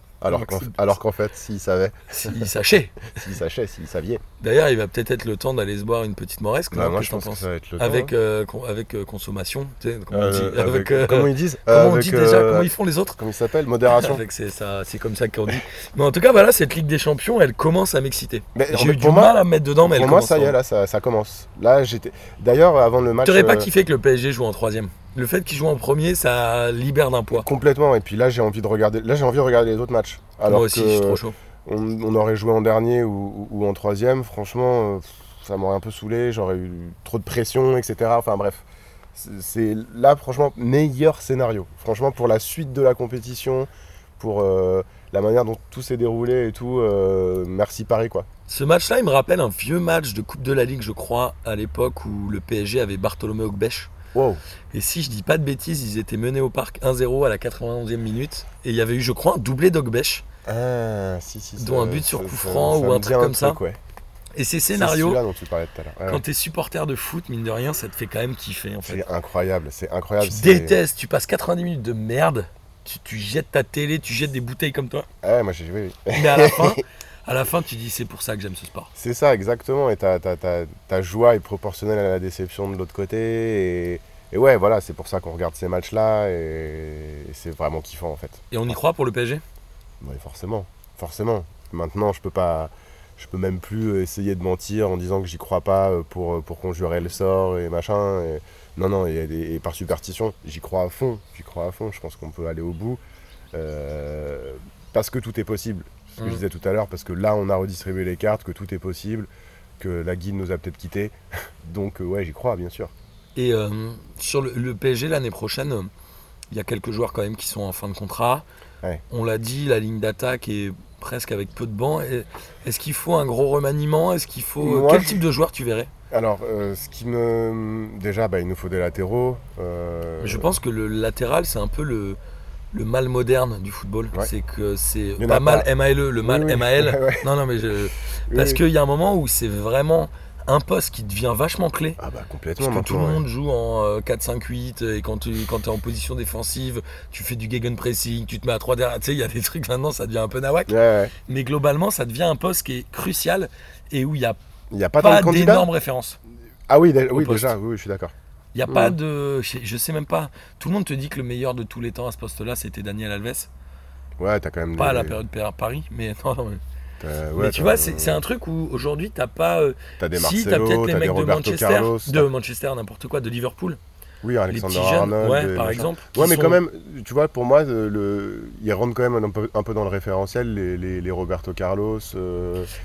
Alors qu'en fait, s'il savait. S'il saviez. D'ailleurs, il va peut-être être le temps d'aller se boire une petite moresque. Bah, moi, je pense que ça va être le temps. Avec consommation. Comment ils disent comment on dit déjà comment ils font les autres. Comment ils s'appellent. Modération. C'est comme ça qu'on dit. Mais en tout cas, voilà, cette Ligue des Champions, elle commence à m'exciter. J'ai eu du mal à me mettre dedans, mais elle commence. Pour moi, ça y est, là, ça commence. Là, j'étais. D'ailleurs, avant le match. Tu n'aurais pas kiffé que le PSG joue en 3e. Le fait qu'ils jouent en premier, ça libère d'un poids. Complètement. Et puis là, j'ai envie de regarder les autres matchs. Moi aussi, je suis trop chaud. on aurait joué en dernier ou en troisième, franchement, ça m'aurait un peu saoulé, j'aurais eu trop de pression, etc. Enfin bref, c'est là, franchement, meilleur scénario. Franchement, pour la suite de la compétition, pour la manière dont tout s'est déroulé et tout, merci Paris, quoi. Ce match-là, il me rappelle un vieux match de Coupe de la Ligue, je crois, à l'époque où le PSG avait Bartolomé Ogbèche. Wow. Et si je dis pas de bêtises, ils étaient menés au parc 1-0 à la 91e minute. Et il y avait eu, je crois, un doublé d'Ogbèche. Ah, si, dont un but sur coup franc ou un truc comme ça. Ouais. Et ces scénarios, dont tu parlais tout à l'heure. Ouais, quand t'es supporter de foot, mine de rien, ça te fait quand même kiffer. En fait. C'est incroyable. Tu détestes, tu passes 90 minutes de merde, tu jettes ta télé, tu jettes des bouteilles comme toi. Ah, moi j'ai joué, oui. Mais à la fin, tu dis c'est pour ça que j'aime ce sport. C'est ça, exactement. Et ta joie est proportionnelle à la déception de l'autre côté. Et ouais, voilà, c'est pour ça qu'on regarde ces matchs-là. Et c'est vraiment kiffant, en fait. Et on y croit pour le PSG ? Oui, forcément. Maintenant, je peux même plus essayer de mentir en disant que j'y crois pas pour conjurer le sort et machin. Et, non, et par superstition, j'y crois à fond. Je pense qu'on peut aller au bout parce que tout est possible. Ce que je disais tout à l'heure, parce que là, on a redistribué les cartes, que tout est possible, que la guide nous a peut-être quittés. Donc, ouais, j'y crois, bien sûr. Et sur le PSG, l'année prochaine, il y a quelques joueurs quand même qui sont en fin de contrat. Ouais. On l'a dit, la ligne d'attaque est presque avec peu de bancs. Est-ce qu'il faut un gros remaniement ? Est-ce qu'il faut Quel type de joueur tu verrais ? Alors, il nous faut des latéraux. Je pense que le latéral, c'est un peu le mal moderne du football, ouais. C'est que c'est pas mal MALE, le mal oui. MAL. Ouais. Non, mais qu'il y a un moment où c'est vraiment un poste qui devient vachement clé. Ah bah complètement. Parce que tout le monde joue en 4-5-8 et quand t'es en position défensive, tu fais du gegenpressing, tu te mets à 3 derrière. Tu sais, il y a des trucs maintenant, ça devient un peu nawak. Ouais. Mais globalement, ça devient un poste qui est crucial et où il n'y a pas d'énormes références. Ah oui, déjà, je suis d'accord. Il n'y a pas de... Je sais même pas. Tout le monde te dit que le meilleur de tous les temps à ce poste-là, c'était Daniel Alves. Ouais, t'as quand même... Pas à la période Paris, mais non. Mais tu vois, c'est un truc où aujourd'hui, t'as pas... T'as des Marcelo, t'as peut-être les mecs de Manchester, Carlos, n'importe quoi, de Liverpool. Oui, Alexander Arnold. Ouais, par exemple. Ouais, mais quand même, tu vois, pour moi, ils rentrent quand même un peu dans le référentiel, les Roberto Carlos.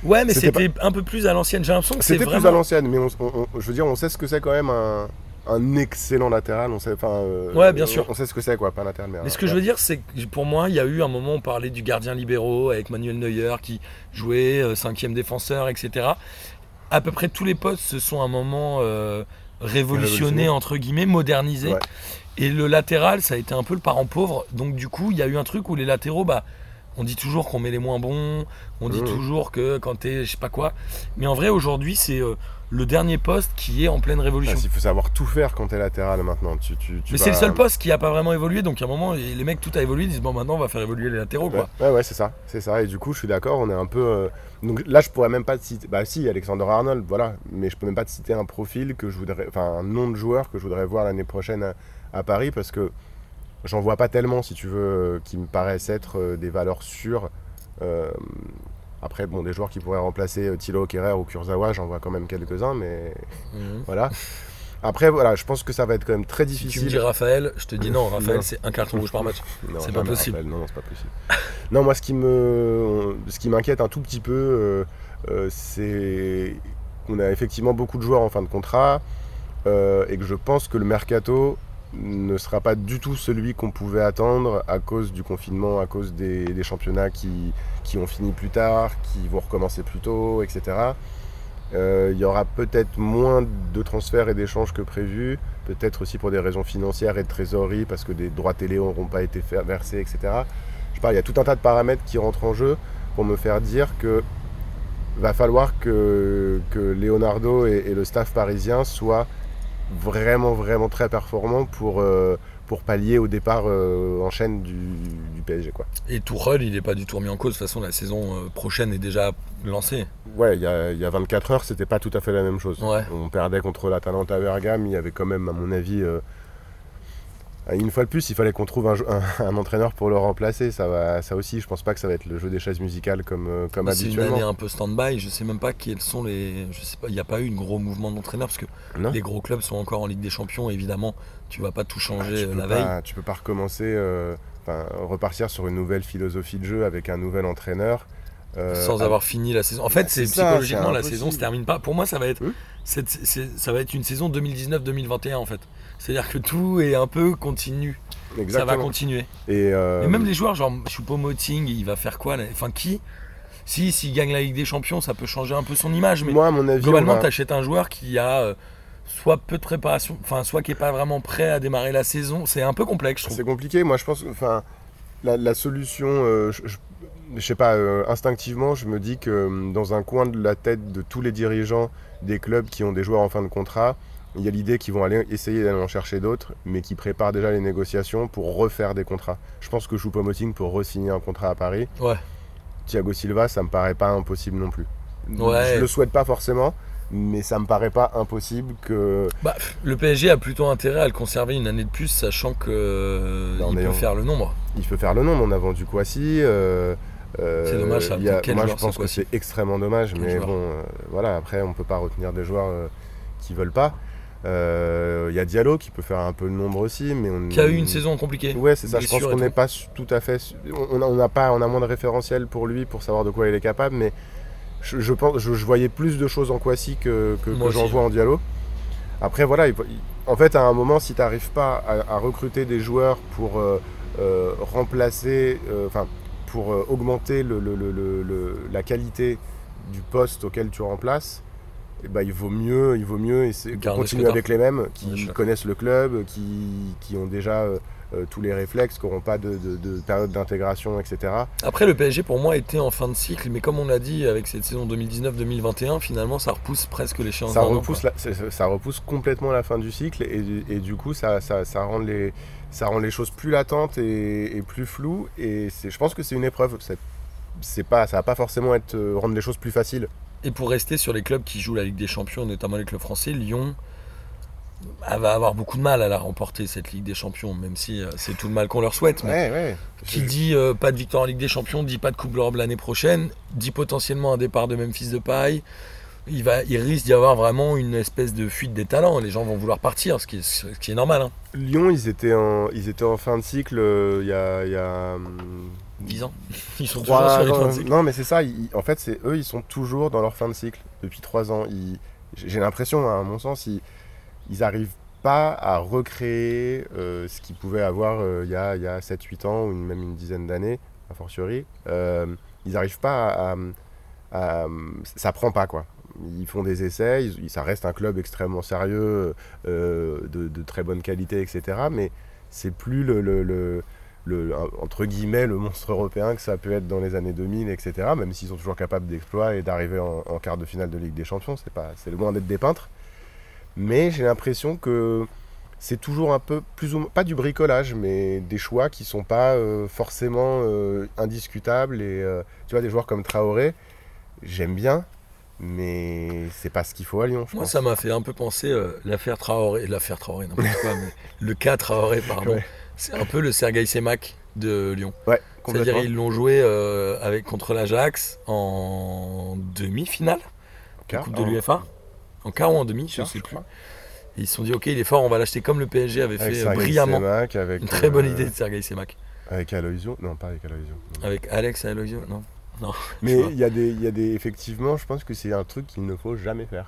Ouais, mais c'était un peu plus à l'ancienne. J'ai l'impression que c'est vraiment... C'était plus à l'ancienne, mais je veux dire, on sait ce que c'est quand même un excellent latéral, on sait, ouais, bien sûr. On sait ce que c'est, quoi, pas un latéral. Mais ce que je veux dire, c'est que pour moi, il y a eu un moment où on parlait du gardien libéraux avec Manuel Neuer qui jouait 5e défenseur, etc. À peu près tous les postes se sont à un moment révolutionnés, entre guillemets, modernisés. Ouais. Et le latéral, ça a été un peu le parent pauvre. Donc du coup, il y a eu un truc où les latéraux, on dit toujours qu'on met les moins bons, on dit toujours que quand t'es je sais pas quoi. Mais en vrai, aujourd'hui, c'est le dernier poste qui est en pleine révolution. Il faut savoir tout faire quand t'es latéral maintenant. Mais c'est le seul poste qui a pas vraiment évolué. Donc à un moment, les mecs, tout a évolué, ils disent bon, maintenant on va faire évoluer les latéraux. Ouais. Quoi. Ouais, c'est ça. Et du coup, je suis d'accord, on est un peu... Donc là, je pourrais même pas te citer... Bah si, Alexander Arnold, voilà. Mais je peux même pas te citer un profil que je voudrais... Enfin, un nom de joueur que je voudrais voir l'année prochaine à Paris, parce que j'en vois pas tellement, si tu veux, qui me paraissent être des valeurs sûres. Après, bon, des joueurs qui pourraient remplacer Thilo Kehrer ou Kurzawa, j'en vois quand même quelques-uns, mais voilà. Après, voilà, je pense que ça va être quand même très difficile. Si tu me dis Raphaël, je te dis non, Raphaël, c'est un carton rouge par match. Non, c'est pas possible. Non, moi, ce qui m'inquiète un tout petit peu, c'est qu'on a effectivement beaucoup de joueurs en fin de contrat et que je pense que le mercato ne sera pas du tout celui qu'on pouvait attendre à cause du confinement, à cause des championnats qui ont fini plus tard, qui vont recommencer plus tôt, etc. Il y aura peut-être moins de transferts et d'échanges que prévu, peut-être aussi pour des raisons financières et de trésorerie, parce que des droits télé n'auront pas été versés, etc. Je sais pas, il y a tout un tas de paramètres qui rentrent en jeu pour me faire dire que va falloir que Leonardo et le staff parisien soient vraiment très performant pour pallier au départ en chaîne du PSG, quoi. Et Tourelle, il n'est pas du tout remis en cause, de toute façon la saison prochaine est déjà lancée. Ouais, il y a 24 heures, c'était pas tout à fait la même chose. Ouais. On perdait contre l'Atalanta à Bergamo, il y avait quand même, à mon avis, une fois de plus, il fallait qu'on trouve un entraîneur pour le remplacer. Ça aussi, je pense pas que ça va être le jeu des chaises musicales comme habituellement. C'est une année un peu stand-by. Je sais même pas quels sont les... Je sais pas, il n'y a pas eu de gros mouvement d'entraîneur parce que les gros clubs sont encore en Ligue des Champions. Évidemment, tu vas pas tout changer veille. Tu peux pas recommencer, repartir sur une nouvelle philosophie de jeu avec un nouvel entraîneur. Sans avoir fini la saison. En fait, c'est psychologiquement, la saison se termine pas. Pour moi, ça va être, ça va être une saison 2019-2021 en fait. C'est-à-dire que tout est un peu continu. Exactement. Ça va continuer. Et même les joueurs, genre Choupo-Moting, il va faire quoi là ? Enfin, qui ? S'il gagne la Ligue des Champions, ça peut changer un peu son image. Mais moi, à mon avis, globalement, t'achètes un joueur qui a soit peu de préparation, enfin, soit qui est pas vraiment prêt à démarrer la saison. C'est un peu complexe, je trouve. C'est compliqué. Moi, je pense, enfin, la solution. Je sais pas, instinctivement, je me dis que dans un coin de la tête de tous les dirigeants des clubs qui ont des joueurs en fin de contrat, il y a l'idée qu'ils vont aller essayer d'aller en chercher d'autres, mais qu'ils préparent déjà les négociations pour refaire des contrats. Je pense que Choupo-Moting peut re-signer un contrat à Paris. Ouais. Thiago Silva, ça me paraît pas impossible non plus. Ouais. Je le souhaite pas forcément, mais ça me paraît pas impossible que... Bah, le PSG a plutôt intérêt à le conserver une année de plus, sachant qu'il peut faire le nombre. Il peut faire le nombre, on a vendu Kouassi... c'est dommage, ça. Moi je pense que c'est extrêmement dommage, mais bon, voilà, après on peut pas retenir des joueurs qui veulent pas. Il y a Diallo qui peut faire un peu le nombre aussi, mais qui a eu une saison compliquée. Ouais, c'est ça. Je pense qu'on n'est pas tout à fait. On a moins de référentiel pour lui pour savoir de quoi il est capable, mais je voyais plus de choses en Kouassi que j'en vois en Diallo. Après voilà, en fait à un moment si tu n'arrives pas à recruter des joueurs pour remplacer, pour augmenter la qualité du poste auquel tu remplaces, et bah, il vaut mieux essayer de continuer avec les mêmes qui connaissent le club, qui ont déjà tous les réflexes, qui n'auront pas de période d'intégration, etc. Après, le PSG, pour moi, était en fin de cycle, mais comme on l'a dit, avec cette saison 2019-2021, finalement, ça repousse presque l'échéance. Ça repousse complètement la fin du cycle, et du coup, ça rend les choses plus latentes et plus floues, et je pense que c'est une épreuve. Ça va pas forcément rendre les choses plus faciles. Et pour rester sur les clubs qui jouent la Ligue des Champions, notamment les clubs français, Lyon va avoir beaucoup de mal à la remporter, cette Ligue des Champions, même si c'est tout le mal qu'on leur souhaite. Mais ouais. Qui dit pas de victoire en Ligue des Champions, dit pas de Coupe d'Europe l'année prochaine, dit potentiellement un départ de Memphis Depay. Il risque d'y avoir vraiment une espèce de fuite des talents. Les gens vont vouloir partir, ce qui est normal. Hein. Lyon, ils étaient en fin de cycle il y a 10 ans. Ils sont toujours sur les fins de cycle. Non, mais c'est ça. En fait, c'est eux, ils sont toujours dans leur fin de cycle depuis 3 ans. J'ai l'impression, à mon sens, ils n'arrivent pas à recréer ce qu'ils pouvaient avoir il y a 7-8 ans ou même une dizaine d'années, a fortiori. Ils n'arrivent pas à ça prend pas, quoi. Ils font des essais, ça reste un club extrêmement sérieux, de très bonne qualité, etc. Mais c'est plus le entre guillemets le monstre européen que ça peut être dans les années 2000, etc. Même s'ils sont toujours capables d'exploits et d'arriver en quart de finale de Ligue des Champions, c'est loin d'être des peintres. Mais j'ai l'impression que c'est toujours un peu plus ou moins, pas du bricolage, mais des choix qui sont pas forcément indiscutables. Et tu vois, des joueurs comme Traoré, j'aime bien. Mais c'est pas ce qu'il faut à Lyon, je pense. Ça m'a fait un peu penser l'affaire Traoré, n'importe quoi, mais le cas Traoré, pardon. Ouais. C'est un peu le Sergueï Semak de Lyon. Ouais, c'est-à-dire ils l'ont joué contre l'Ajax en demi-finale de Coupe de l'UEFA, en quart ou en demi, je ne sais plus. Et ils se sont dit, ok, il est fort, on va l'acheter, comme le PSG avait avec fait Sergueï brillamment. Semak, avec une très bonne idée de Sergueï Semak. Avec Aloisio ? Non, pas avec Aloisio. Avec Alex Aloisio ? Non. Non, mais il y a des effectivement, je pense que c'est un truc qu'il ne faut jamais faire.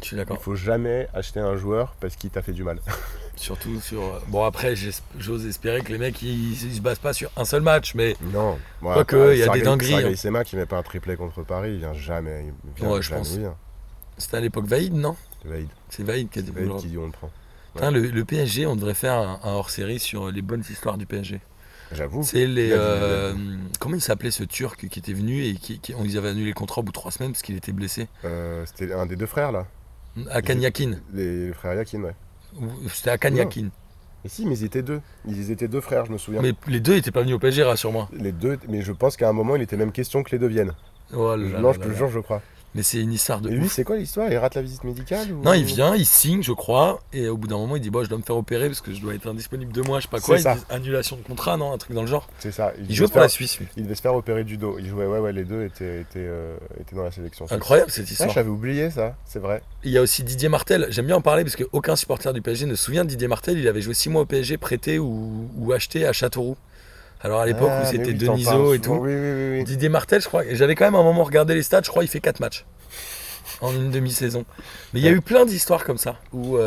Je suis d'accord. Il ne faut jamais acheter un joueur parce qu'il t'a fait du mal. Surtout sur... Bon, après, j'ose espérer que les mecs, ils se basent pas sur un seul match, mais... Non. Quoi ouais, que, il y a des dingueries. Sergueï Semak, qui met pas un triplé contre Paris, il vient jamais. Il vient. C'était à l'époque Vahid, non ? Vahid. C'est Vahid qui a dit on le prend. Ouais. Tain, le PSG, on devrait faire un hors-série sur les bonnes histoires du PSG. J'avoue. C'est les. Comment il s'appelait ce Turc qui était venu et on les avait annulé le contrat au bout de 3 semaines parce qu'il était blessé. C'était un des deux frères là. Hakan Yakin. Les frères Yakin, ouais. C'était Hakan Yakin. Mais si, mais ils étaient deux. Ils étaient deux frères, je me souviens. Mais les deux n'étaient pas venus au PSG, rassure-moi. Les deux, mais je pense qu'à un moment il était même question que les deux viennent. Oh là non, je te jure, je crois. Mais c'est une histoire de. Et lui, ouf. C'est quoi l'histoire ? Il rate la visite médicale ou... Non, il vient, il signe, je crois, et au bout d'un moment, il dit bon, je dois me faire opérer parce que je dois être indisponible 2 mois, je sais pas quoi. Annulation de contrat, non, un truc dans le genre. C'est ça. Il jouait pour la Suisse, lui. Il devait se faire opérer du dos. Il jouait, ouais, les deux étaient dans la sélection. Incroyable cette histoire. Ah, j'avais oublié ça, c'est vrai. Il y a aussi Didier Martel. J'aime bien en parler parce qu'aucun supporter du PSG ne se souvient de Didier Martel. Il avait joué 6 mois au PSG, prêté ou acheté à Châteauroux. Alors à l'époque où c'était Denisot et tout, oui. Didier Martel, je crois, j'avais quand même un moment regardé les stats, je crois il fait 4 matchs en une demi-saison. Mais il y a eu plein d'histoires comme ça, où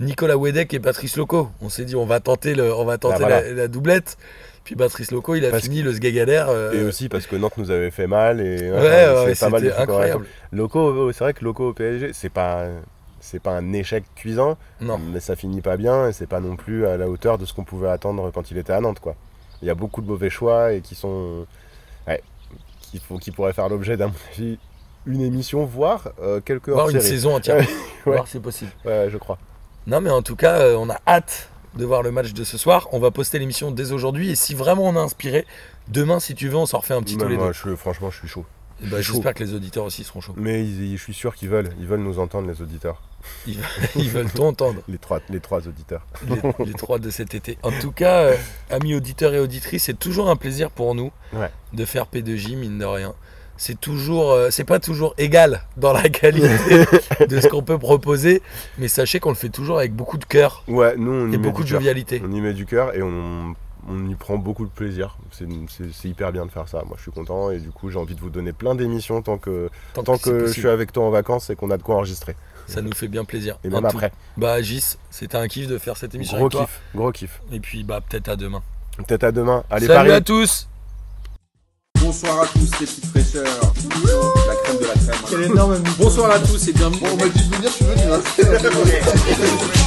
Nicolas Wedek et Patrice Loco, on s'est dit on va tenter la doublette. Puis Patrice Loco, il a fini le Sgagadère. Et aussi parce que Nantes nous avait fait mal. Et, c'était mal, incroyable. Loco, c'est vrai que Loco au PSG, c'est pas un échec cuisant, non. Mais ça finit pas bien et c'est pas non plus à la hauteur de ce qu'on pouvait attendre quand il était à Nantes, quoi. Il y a beaucoup de mauvais choix et qui sont. Ouais, qui pourraient faire l'objet, d'un mon avis, une émission, voire quelques hors-séries. Voire une saison entière. Voir, c'est possible. Ouais, je crois. Non, mais en tout cas, on a hâte de voir le match de ce soir. On va poster l'émission dès aujourd'hui et si vraiment on a inspiré, demain si tu veux on s'en refait un petit tous les deux. Franchement je suis chaud. J'espère que les auditeurs aussi seront chauds. Mais je suis sûr qu'ils veulent. Ils veulent nous entendre, les auditeurs. Ils veulent tout entendre. Les trois auditeurs. Les trois de cet été. En tout cas, amis auditeurs et auditrices, c'est toujours un plaisir pour nous de faire P2J, mine de rien. C'est toujours, c'est pas toujours égal dans la qualité de ce qu'on peut proposer, mais sachez qu'on le fait toujours avec beaucoup de cœur. Ouais, nous on y met beaucoup de jovialité. On y met du cœur et on y prend beaucoup de plaisir. C'est hyper bien de faire ça. Moi, je suis content et du coup, j'ai envie de vous donner plein d'émissions tant que je suis avec toi en vacances et qu'on a de quoi enregistrer. Ça nous fait bien plaisir. Et même après. Bah, Gis, c'était un kiff de faire cette émission avec toi. Gros kiff. Et puis, bah, peut-être à demain. Allez, salut Paris. À tous. Bonsoir à tous les petites fraîcheurs. La crème de la crème. Quelle énorme. Bonsoir à tous et bienvenue. Bon, on m'a dit de venir, je suis venu.